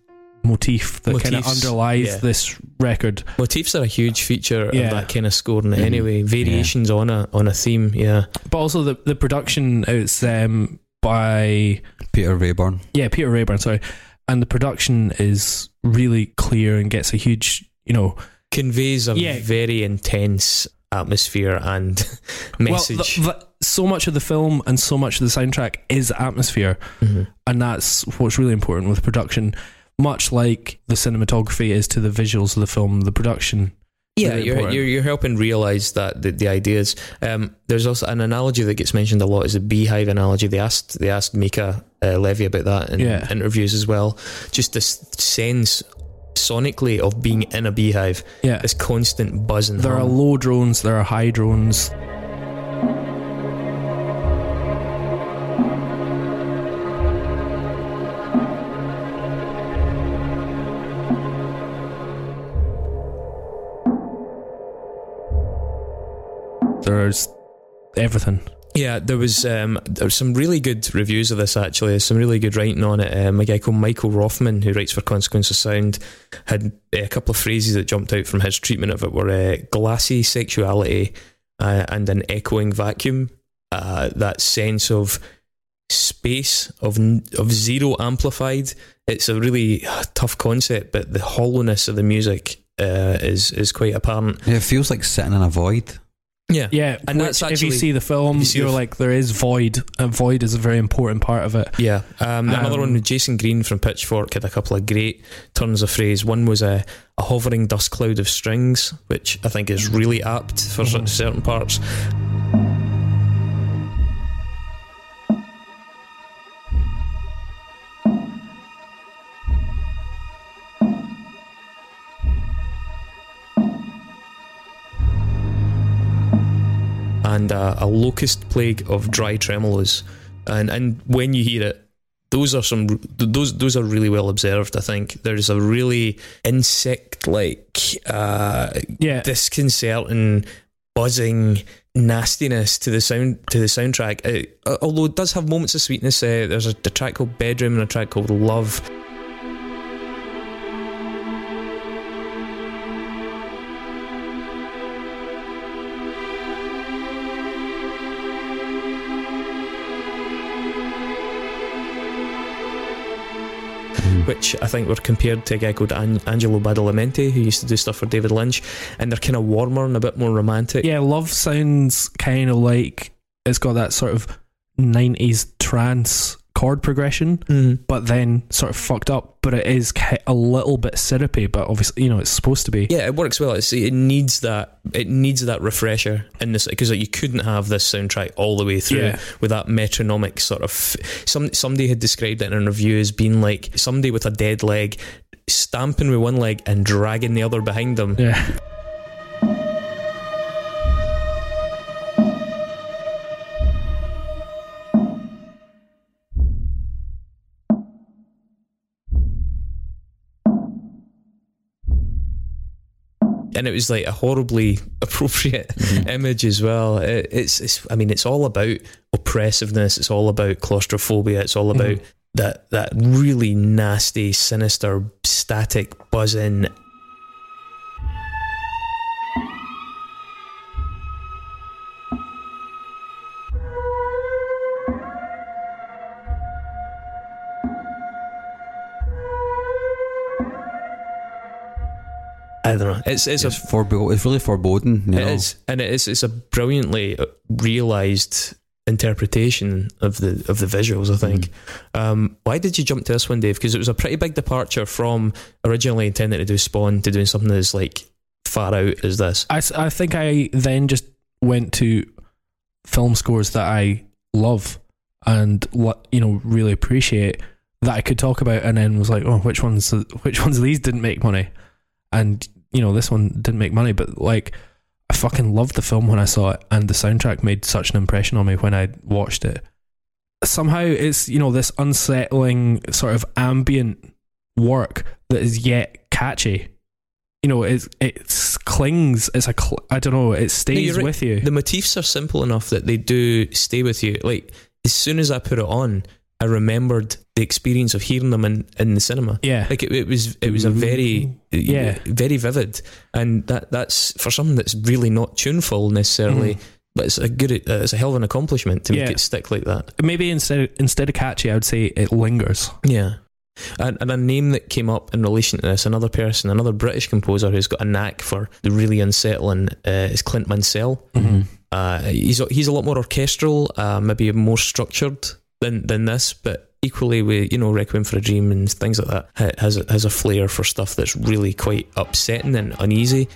motif that kind of underlies this record. Motifs are a huge feature of that kind of score, and anyway, variations on a theme. Yeah, but also the production, it's by Peter Rayburn. Yeah, Peter Rayburn. Sorry, and the production is really clear and gets a huge, conveys a very intense atmosphere and message. Well, so much of the film and so much of the soundtrack is atmosphere, and that's what's really important with production. Much like the cinematography is to the visuals of the film, the production. Yeah, really you're helping realise that the ideas. There's also an analogy that gets mentioned a lot, is the beehive analogy. They asked Mica Levi about that in interviews as well. Just this sense sonically of being in a beehive. Yeah, this constant buzzing. There are low drones. There are high drones. There's everything. Yeah, there was some really good reviews of this, actually. There's some really good writing on it. A guy called Michael Rothman, who writes for Consequence of Sound, had a couple of phrases that jumped out from his treatment of it, were glassy sexuality and an echoing vacuum. That sense of space, of zero amplified. It's a really tough concept, but the hollowness of the music is quite apparent. Yeah, it feels like sitting in a void. Yeah, yeah, and that's actually, if you see the film, like, there is void, and void is a very important part of it. Yeah, another one with Jason Green from Pitchfork had a couple of great turns of phrase. One was a hovering dust cloud of strings, which I think is really apt for certain parts. And a locust plague of dry tremolos, and when you hear it, those are really well observed. I think there's a really insect-like, disconcerting, buzzing nastiness to the sound, to the soundtrack. Although it does have moments of sweetness. There's a track called Bedroom and a track called Love. Which I think were compared to a guy called Angelo Badalamenti, who used to do stuff for David Lynch, and they're kind of warmer and a bit more romantic. Yeah, Love sounds kind of like it's got that sort of 90s trance chord progression, but then sort of fucked up. But it is a little bit syrupy, but obviously, you know, it's supposed to be. Yeah, it works well. It needs that refresher in this, because like, you couldn't have this soundtrack all the way through with that metronomic sort of. Somebody had described it in a review as being like somebody with a dead leg stamping with one leg and dragging the other behind them. Yeah. And it was like a horribly appropriate image as well. It's I mean, it's all about oppressiveness. It's all about claustrophobia. It's all about that really nasty, sinister, static buzzing. I don't know. It's really foreboding. You know? It is, and it is. It's a brilliantly realised interpretation of the visuals, I think. Why did you jump to this one, Dave? Because it was a pretty big departure from originally intended to do Spawn to doing something that's like far out as this. I think I then just went to film scores that I love and really appreciate that I could talk about, and then was like, oh, which ones of these didn't make money. And, you know, this one didn't make money, but, like, I fucking loved the film when I saw it, and the soundtrack made such an impression on me when I watched it. Somehow it's, you know, this unsettling sort of ambient work that is yet catchy. You know, it clings, it stays with you. The motifs are simple enough that they do stay with you. Like, as soon as I put it on, I remembered the experience of hearing them in the cinema. Yeah, like it was a very very vivid, and that's for something that's really not tuneful necessarily, but it's it's a hell of an accomplishment to make it stick like that. Maybe instead of catchy, I would say it lingers. Yeah, and a name that came up in relation to this, another British composer who's got a knack for the really unsettling, is Clint Mansell. He's a lot more orchestral, maybe more structured than this, but equally with, you know, Requiem for a Dream and things like that, it has a flair for stuff that's really quite upsetting and uneasy.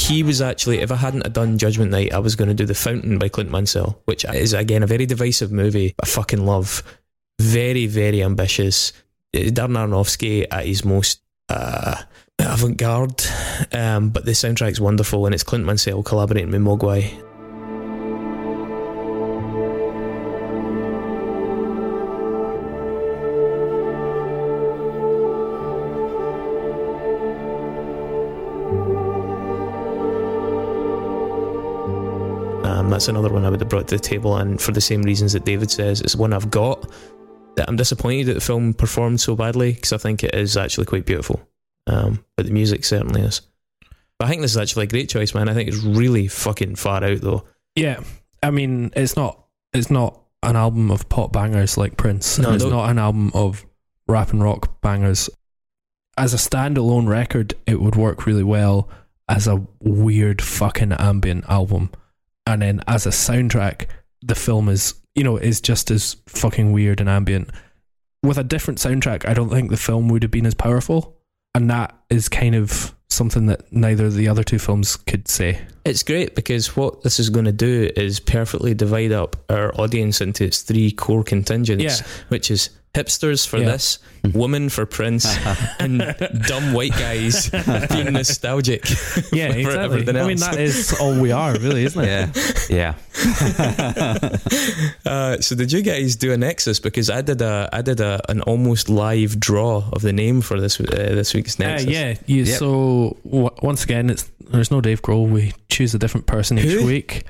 He was actually, if I hadn't have done Judgment Night, I was going to do The Fountain by Clint Mansell, which is, again, a very divisive movie. I fucking love. Very, very ambitious. Darren Aronofsky at his most avant-garde, but the soundtrack's wonderful, and it's Clint Mansell collaborating with Mogwai. That's another one I would have brought to the table, and for the same reasons that David says, it's one I've got that I'm disappointed that the film performed so badly, because I think it is actually quite beautiful, but the music certainly is. But I think this is actually a great choice, man. I think it's really fucking far out, though. Yeah, I mean, it's not an album of pop bangers like Prince. No, it's not an album of rap and rock bangers. As a standalone record, it would work really well as a weird fucking ambient album. And then as a soundtrack, the film is, you know, is just as fucking weird and ambient. With a different soundtrack, I don't think the film would have been as powerful. And that is kind of something that neither of the other two films could say. It's great, because what this is going to do is perfectly divide up our audience into its three core contingents, which is hipsters for this, women for Prince, and dumb white guys being nostalgic. Yeah, exactly. I mean, that is all we are, really, isn't it? Yeah, yeah. So did you guys do a nexus? Because I did an almost live draw of the name for this week's nexus. So once again, there's no Dave Grohl. We choose a different person each week.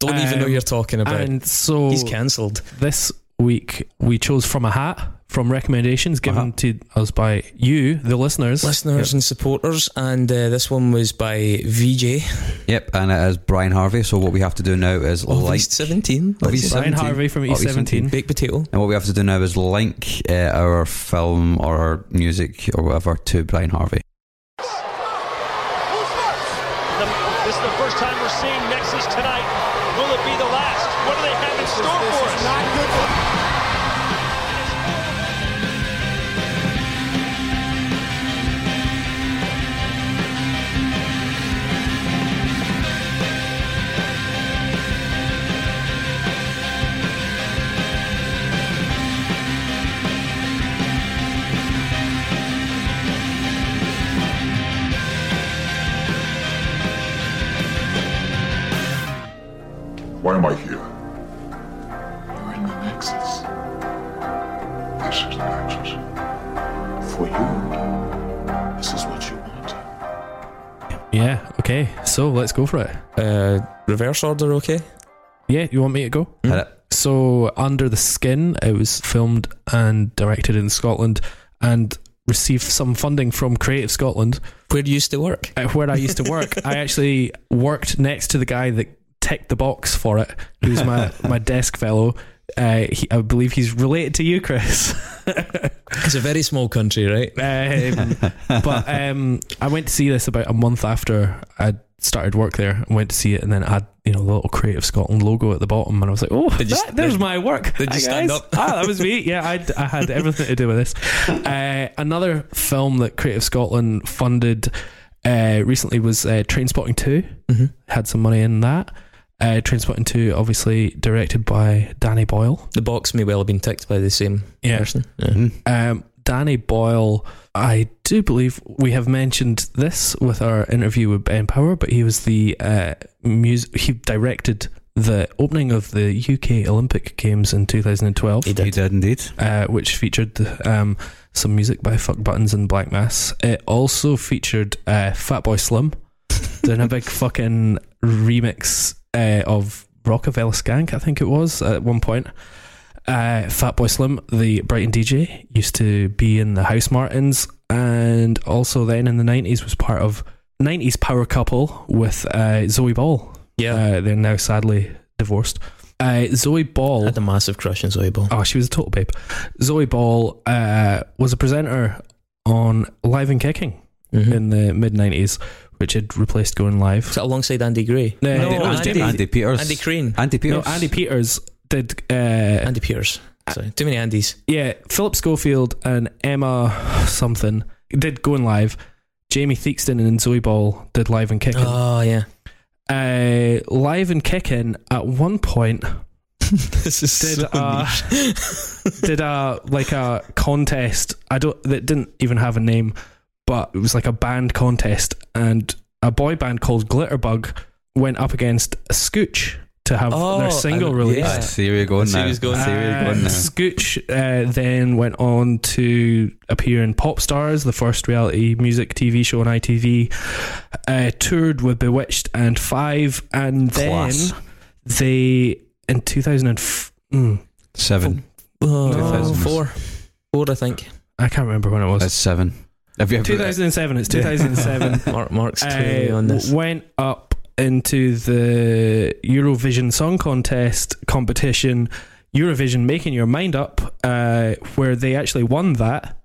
Don't even know you're talking about. And so he's cancelled this week. We chose From a Hat from recommendations given to us by you, the listeners and supporters, and this one was by VJ. Yep, and it is Brian Harvey. So what we have to do now is Harvey from E17 Baked Potato. And what we have to do now is link our film or our music or whatever to Brian Harvey. This is the first time we're seeing Nexus tonight. Will it be the last? What do they have in store for us? Not good. Why am I here? You're in the Nexus. This is the Nexus. For you, this is what you want. Yeah, okay. So let's go for it. Reverse order, okay? Yeah, you want me to go? Mm. So, Under the Skin, it was filmed and directed in Scotland and received some funding from Creative Scotland. Where you used to work? Where I used to work. I actually worked next to the guy that ticked the box for it. He was my desk fellow. I believe he's related to you, Chris. It's a very small country, right? But I went to see this about a month after I started work there. I went to see it, and then I had the little Creative Scotland logo at the bottom, and I was like, oh, there's my work. Did you stand up? That was me. Yeah, I had everything to do with this. Another film that Creative Scotland funded recently was Trainspotting 2. Mm-hmm. Had some money in that. Trainspotting 2, obviously directed by Danny Boyle. The box may well have been ticked by the same person. Mm-hmm. Danny Boyle, I do believe we have mentioned this with our interview with Ben Power, but he was the he directed the opening of the UK Olympic Games in 2012. He did indeed. Which featured some music by Fuck Buttons and Black Mass. It also featured Fatboy Slim doing a big fucking remix of Rockefeller Skank, I think it was, at one point. Fatboy Slim, the Brighton DJ, used to be in the House Martins, and also then in the 90s was part of 90s power couple with Zoe Ball. Yeah, they're now sadly divorced. Zoe Ball, I had a massive crush on Zoe Ball. Oh, she was a total babe. Zoe Ball was a presenter on Live and Kicking in the mid 90s, which had replaced Going Live. Was that alongside Andy Gray? Andy Peters. Andy Crane. Andy Peters. No, Andy Peters did. Andy Peters. Sorry, too many Andys. Yeah, Philip Schofield and Emma something did Going Live. Jamie Theakston and Zoe Ball did Live and Kicking. Oh yeah. Live and Kicking at one point this is did a contest that didn't even have a name, but it was like a band contest, and a boy band called Glitterbug went up against Scooch to have their single released. Yeah. I see where you're going now. Scooch then went on to appear in Pop Stars, the first reality music TV show on ITV, toured with Bewitched and Five, and then they, in 2004, I think. I can't remember when it was. It's 7. Have you 2007, it's 2007. Mark's clearly on this. Went up into the Eurovision Song Contest competition, Eurovision Making Your Mind Up, where they actually won that.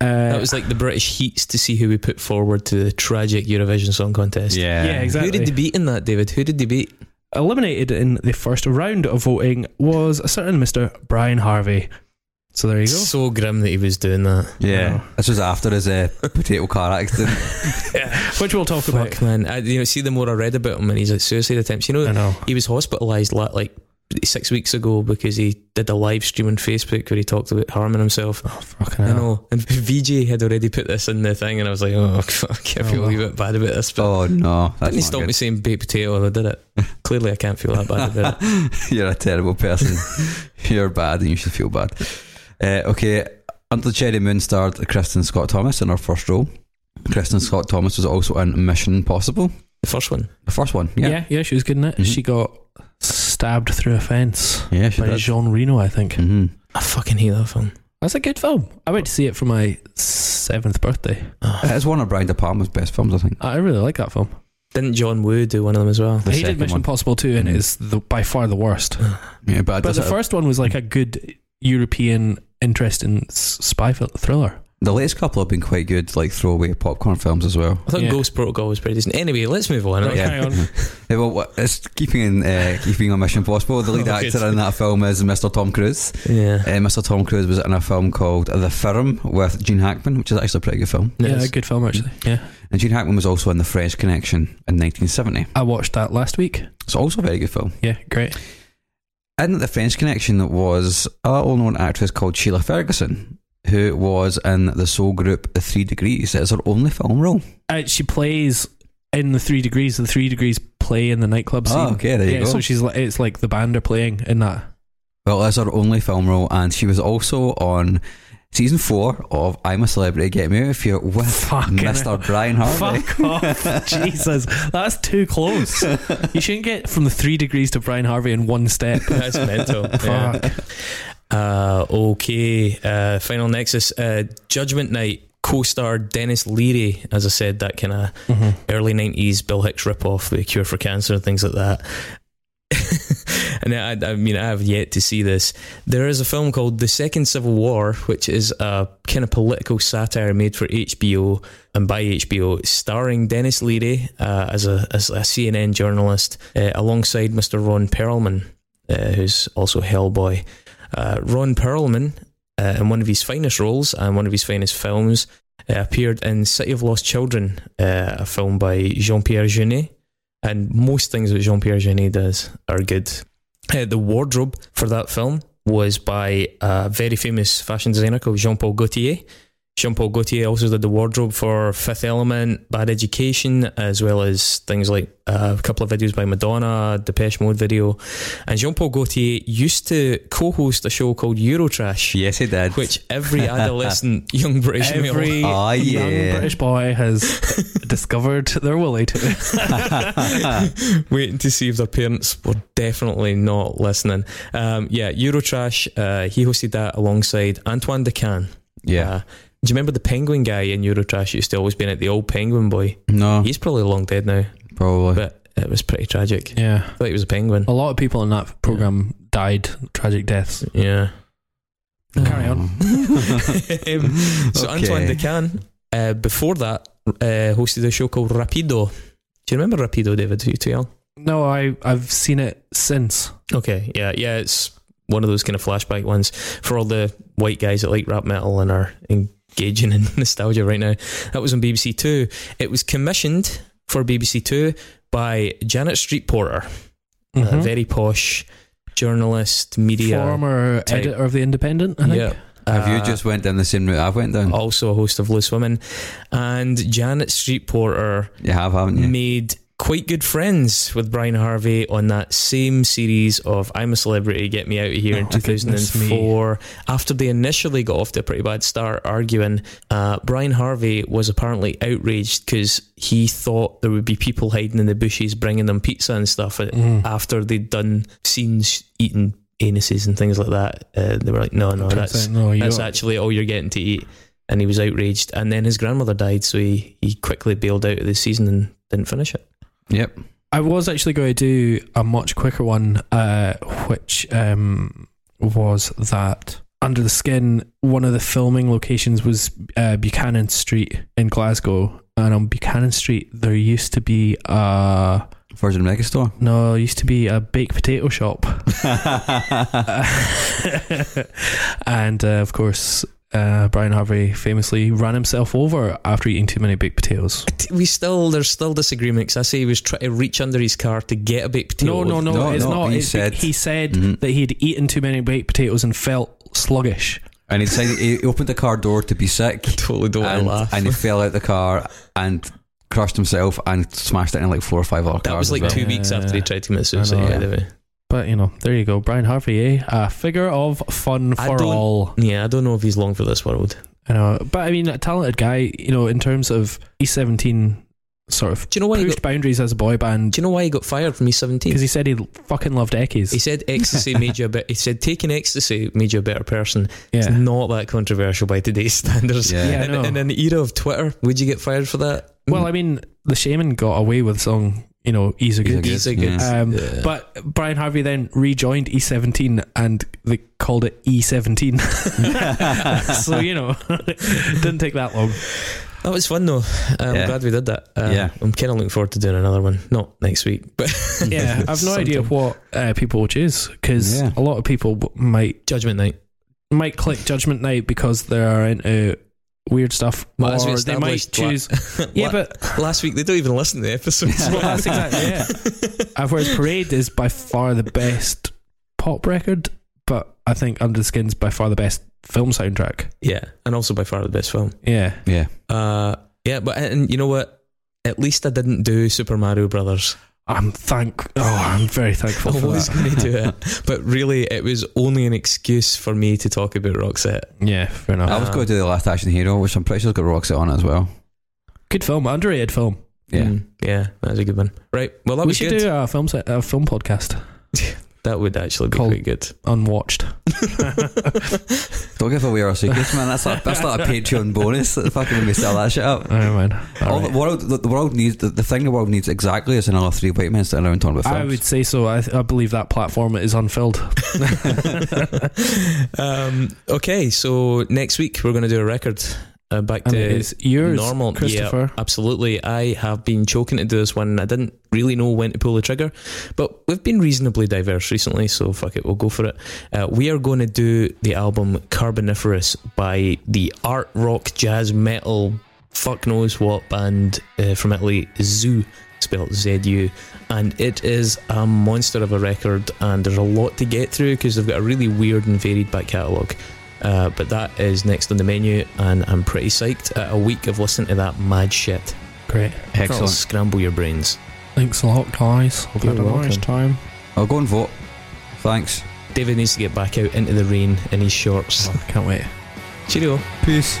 That was like the British heats to see who we put forward to the tragic Eurovision Song Contest. Yeah, exactly. Who did they beat in that, David? Who did they beat? Eliminated in the first round of voting was a certain Mr. Brian Harvey. So there you go. So grim that he was doing that. Yeah, wow. This was after his potato car accident, which we'll talk about. Fuck, man, see, the more I read about him and his suicide attempts, he was hospitalised like 6 weeks ago because he did a live stream on Facebook where he talked about harming himself. Oh, fucking hell. I know. And VJ had already put this in the thing, and I was like, oh fuck, I feel a wee bit bad about this. But oh no, didn't he stop me saying baked potato and I did it? Clearly I can't feel that bad about it. You're a terrible person. You're bad and you should feel bad. Okay, Under the Cherry Moon starred Kristen Scott Thomas in her first role. Kristen Scott Thomas was also in Mission Impossible. The first one, yeah. Yeah, she was good in it. Mm-hmm. She got stabbed through a fence by Jean Reno, I think. Mm-hmm. I fucking hate that film. That's a good film. I went to see it for my 7th birthday. It's one of Brian De Palma's best films, I think. I really like that film. Didn't John Woo do one of them as well? He did Mission Impossible 2, and it's by far the worst. Yeah, but the first one was like a good European, interesting spy thriller. The latest couple have been quite good, like throwaway popcorn films as well. I thought Ghost Protocol was pretty decent. Anyway, let's move on. Well, it's keeping on Mission Impossible. The lead actor in that film is Mr. Tom Cruise. Yeah, Mr. Tom Cruise was in a film called The Firm with Gene Hackman, which is actually a pretty good film. Yeah, a good film actually. Yeah, and Gene Hackman was also in The French Connection in 1970. I watched that last week. It's also a very good film. Yeah, great. In The French Connection was a well-known actress called Sheila Ferguson, who was in the soul group The 3 Degrees. It's her only film role. She plays in The 3 Degrees. The 3 Degrees play in the nightclub scene. Oh, okay, there you go. So it's like the band are playing in that. Well, that's her only film role, and she was also on season 4 of I'm a Celebrity, Get Me Out of Here with Mr. Brian Harvey. Fuck off. Jesus, that's too close. You shouldn't get from The 3 Degrees to Brian Harvey in one step. That's mental. Fuck. Yeah. Final Nexus, Judgment Night co-star Dennis Leary, as I said, that kind of early 90s Bill Hicks ripoff, The Cure for Cancer and things like that. And I mean, I have yet to see this. There is a film called The Second Civil War, which is a kind of political satire made for HBO and by HBO, starring Dennis Leary as a CNN journalist alongside Mr. Ron Perlman, who's also Hellboy. Ron Perlman, in one of his finest roles and one of his finest films, appeared in City of Lost Children, a film by Jean-Pierre Jeunet, and most things that Jean-Pierre Jeunet does are good. The wardrobe for that film was by a very famous fashion designer called Jean-Paul Gaultier. Jean-Paul Gaultier also did the wardrobe for Fifth Element, Bad Education, as well as things like a couple of videos by Madonna, Depeche Mode video. And Jean-Paul Gaultier used to co-host a show called Eurotrash. Yes, he did. Which every adolescent young British young British boy has discovered their willy to. Waiting to see if their parents were definitely not listening. Eurotrash, he hosted that alongside Antoine Decan. Yeah. Do you remember the penguin guy in Eurotrash used to always be in it, the old penguin boy? No. He's probably long dead now. Probably. But it was pretty tragic. Yeah. I thought he was a penguin. A lot of people in that programme died tragic deaths. Yeah. Carry on. Antoine Decan, before that, hosted a show called Rapido. Do you remember Rapido, David? Are you too young? No, I've seen it since. Okay, yeah, it's one of those kind of flashback ones for all the white guys that like rap metal and are engaging in nostalgia right now. That was on BBC Two. It was commissioned for BBC Two by Janet Street Porter, a very posh journalist, media former type. Editor of The Independent, I think. Yeah. Have you just went down the same route I've went down? Also a host of Loose Women. And Janet Street Porter haven't you? Made quite good friends with Brian Harvey on that same series of I'm a Celebrity, Get Me Out of Here in 2004. After they initially got off to a pretty bad start arguing, Brian Harvey was apparently outraged because he thought there would be people hiding in the bushes bringing them pizza and stuff after they'd done scenes eating anuses and things like that. They were like, that's actually all you're getting to eat. And he was outraged. And then his grandmother died, so he quickly bailed out of the season and didn't finish it. Yep. I was actually going to do a much quicker one, which was that Under the Skin, one of the filming locations was Buchanan Street in Glasgow. And on Buchanan Street, there used to be a Virgin Megastore? No, it used to be a baked potato shop. And of course, Brian Harvey famously ran himself over after eating too many baked potatoes. There's still disagreements. I say he was trying to reach under his car to get a baked potato. No, it's not. He said that he'd eaten too many baked potatoes and felt sluggish. And he opened the car door to be sick. I totally don't want to laugh. And he fell out the car and crushed himself and smashed it in like 4 or 5 other cars. That was like 2 weeks after he tried to commit suicide. But, you know, there you go. Brian Harvey, a figure of fun for all. Yeah, I don't know if he's long for this world. I know. But, I mean, a talented guy, you know, in terms of he's 17 sort of pushed boundaries as a boy band. Do you know why he got fired from E17? Because he said he fucking loved Eckies. He said ecstasy made you a bit. He said taking ecstasy made you a better person. Yeah. It's not that controversial by today's standards. Yeah. And in the era of Twitter, would you get fired for that? Well, I mean, The Shaman got away with song, you know, Ease a Good. Yeah. But Brian Harvey then rejoined E17 and they called it E17. So, you know, didn't take that long. That was fun though. I'm glad we did that. I'm kind of looking forward to doing another one. Not next week, but yeah, I've no idea what people will choose, because a lot of people might click Judgment Night because they are into weird stuff, or they might choose but last week they don't even listen to the episodes. Well, that's exactly whereas Parade is by far the best pop record, but I think Under the Skin's by far the best film soundtrack, and also by far the best film. But you know what, at least I didn't do Super Mario Brothers. I'm very thankful for that. I was going to do it, but really it was only an excuse for me to talk about Roxette. Yeah, fair enough. I was going to do The Last Action Hero, which I'm pretty sure's got Roxette on it as well. Good film, underrated film. Yeah, that's a good one. Right, well that was good. We should do a film podcast. That would actually be quite good. Unwatched. Don't give away our secrets, man. That's not a Patreon bonus. That's fucking when we sell that shit up. I don't mind. The world needs exactly is another three white men sitting around talking about films. I would say so. I believe that platform is unfilled. Okay, so next week we're going to do a record. Back and to it's yours, normal, Christopher. Yeah, absolutely. I have been choking to do this one. I didn't really know when to pull the trigger, but we've been reasonably diverse recently, so fuck it, we'll go for it. We are going to do the album Carboniferous by the art rock jazz metal fuck knows what band from Italy, Zoo, spelled ZU, and it is a monster of a record, and there's a lot to get through because they've got a really weird and varied back catalogue. But that is next on the menu, and I'm pretty psyched at a week of listening to that mad shit. Great. Excellent. Scramble your brains. Thanks a lot, guys. Hope you had a nice time. I'll go and vote. Thanks. David needs to get back out into the rain in his shorts. Oh, can't wait. Cheerio. Peace.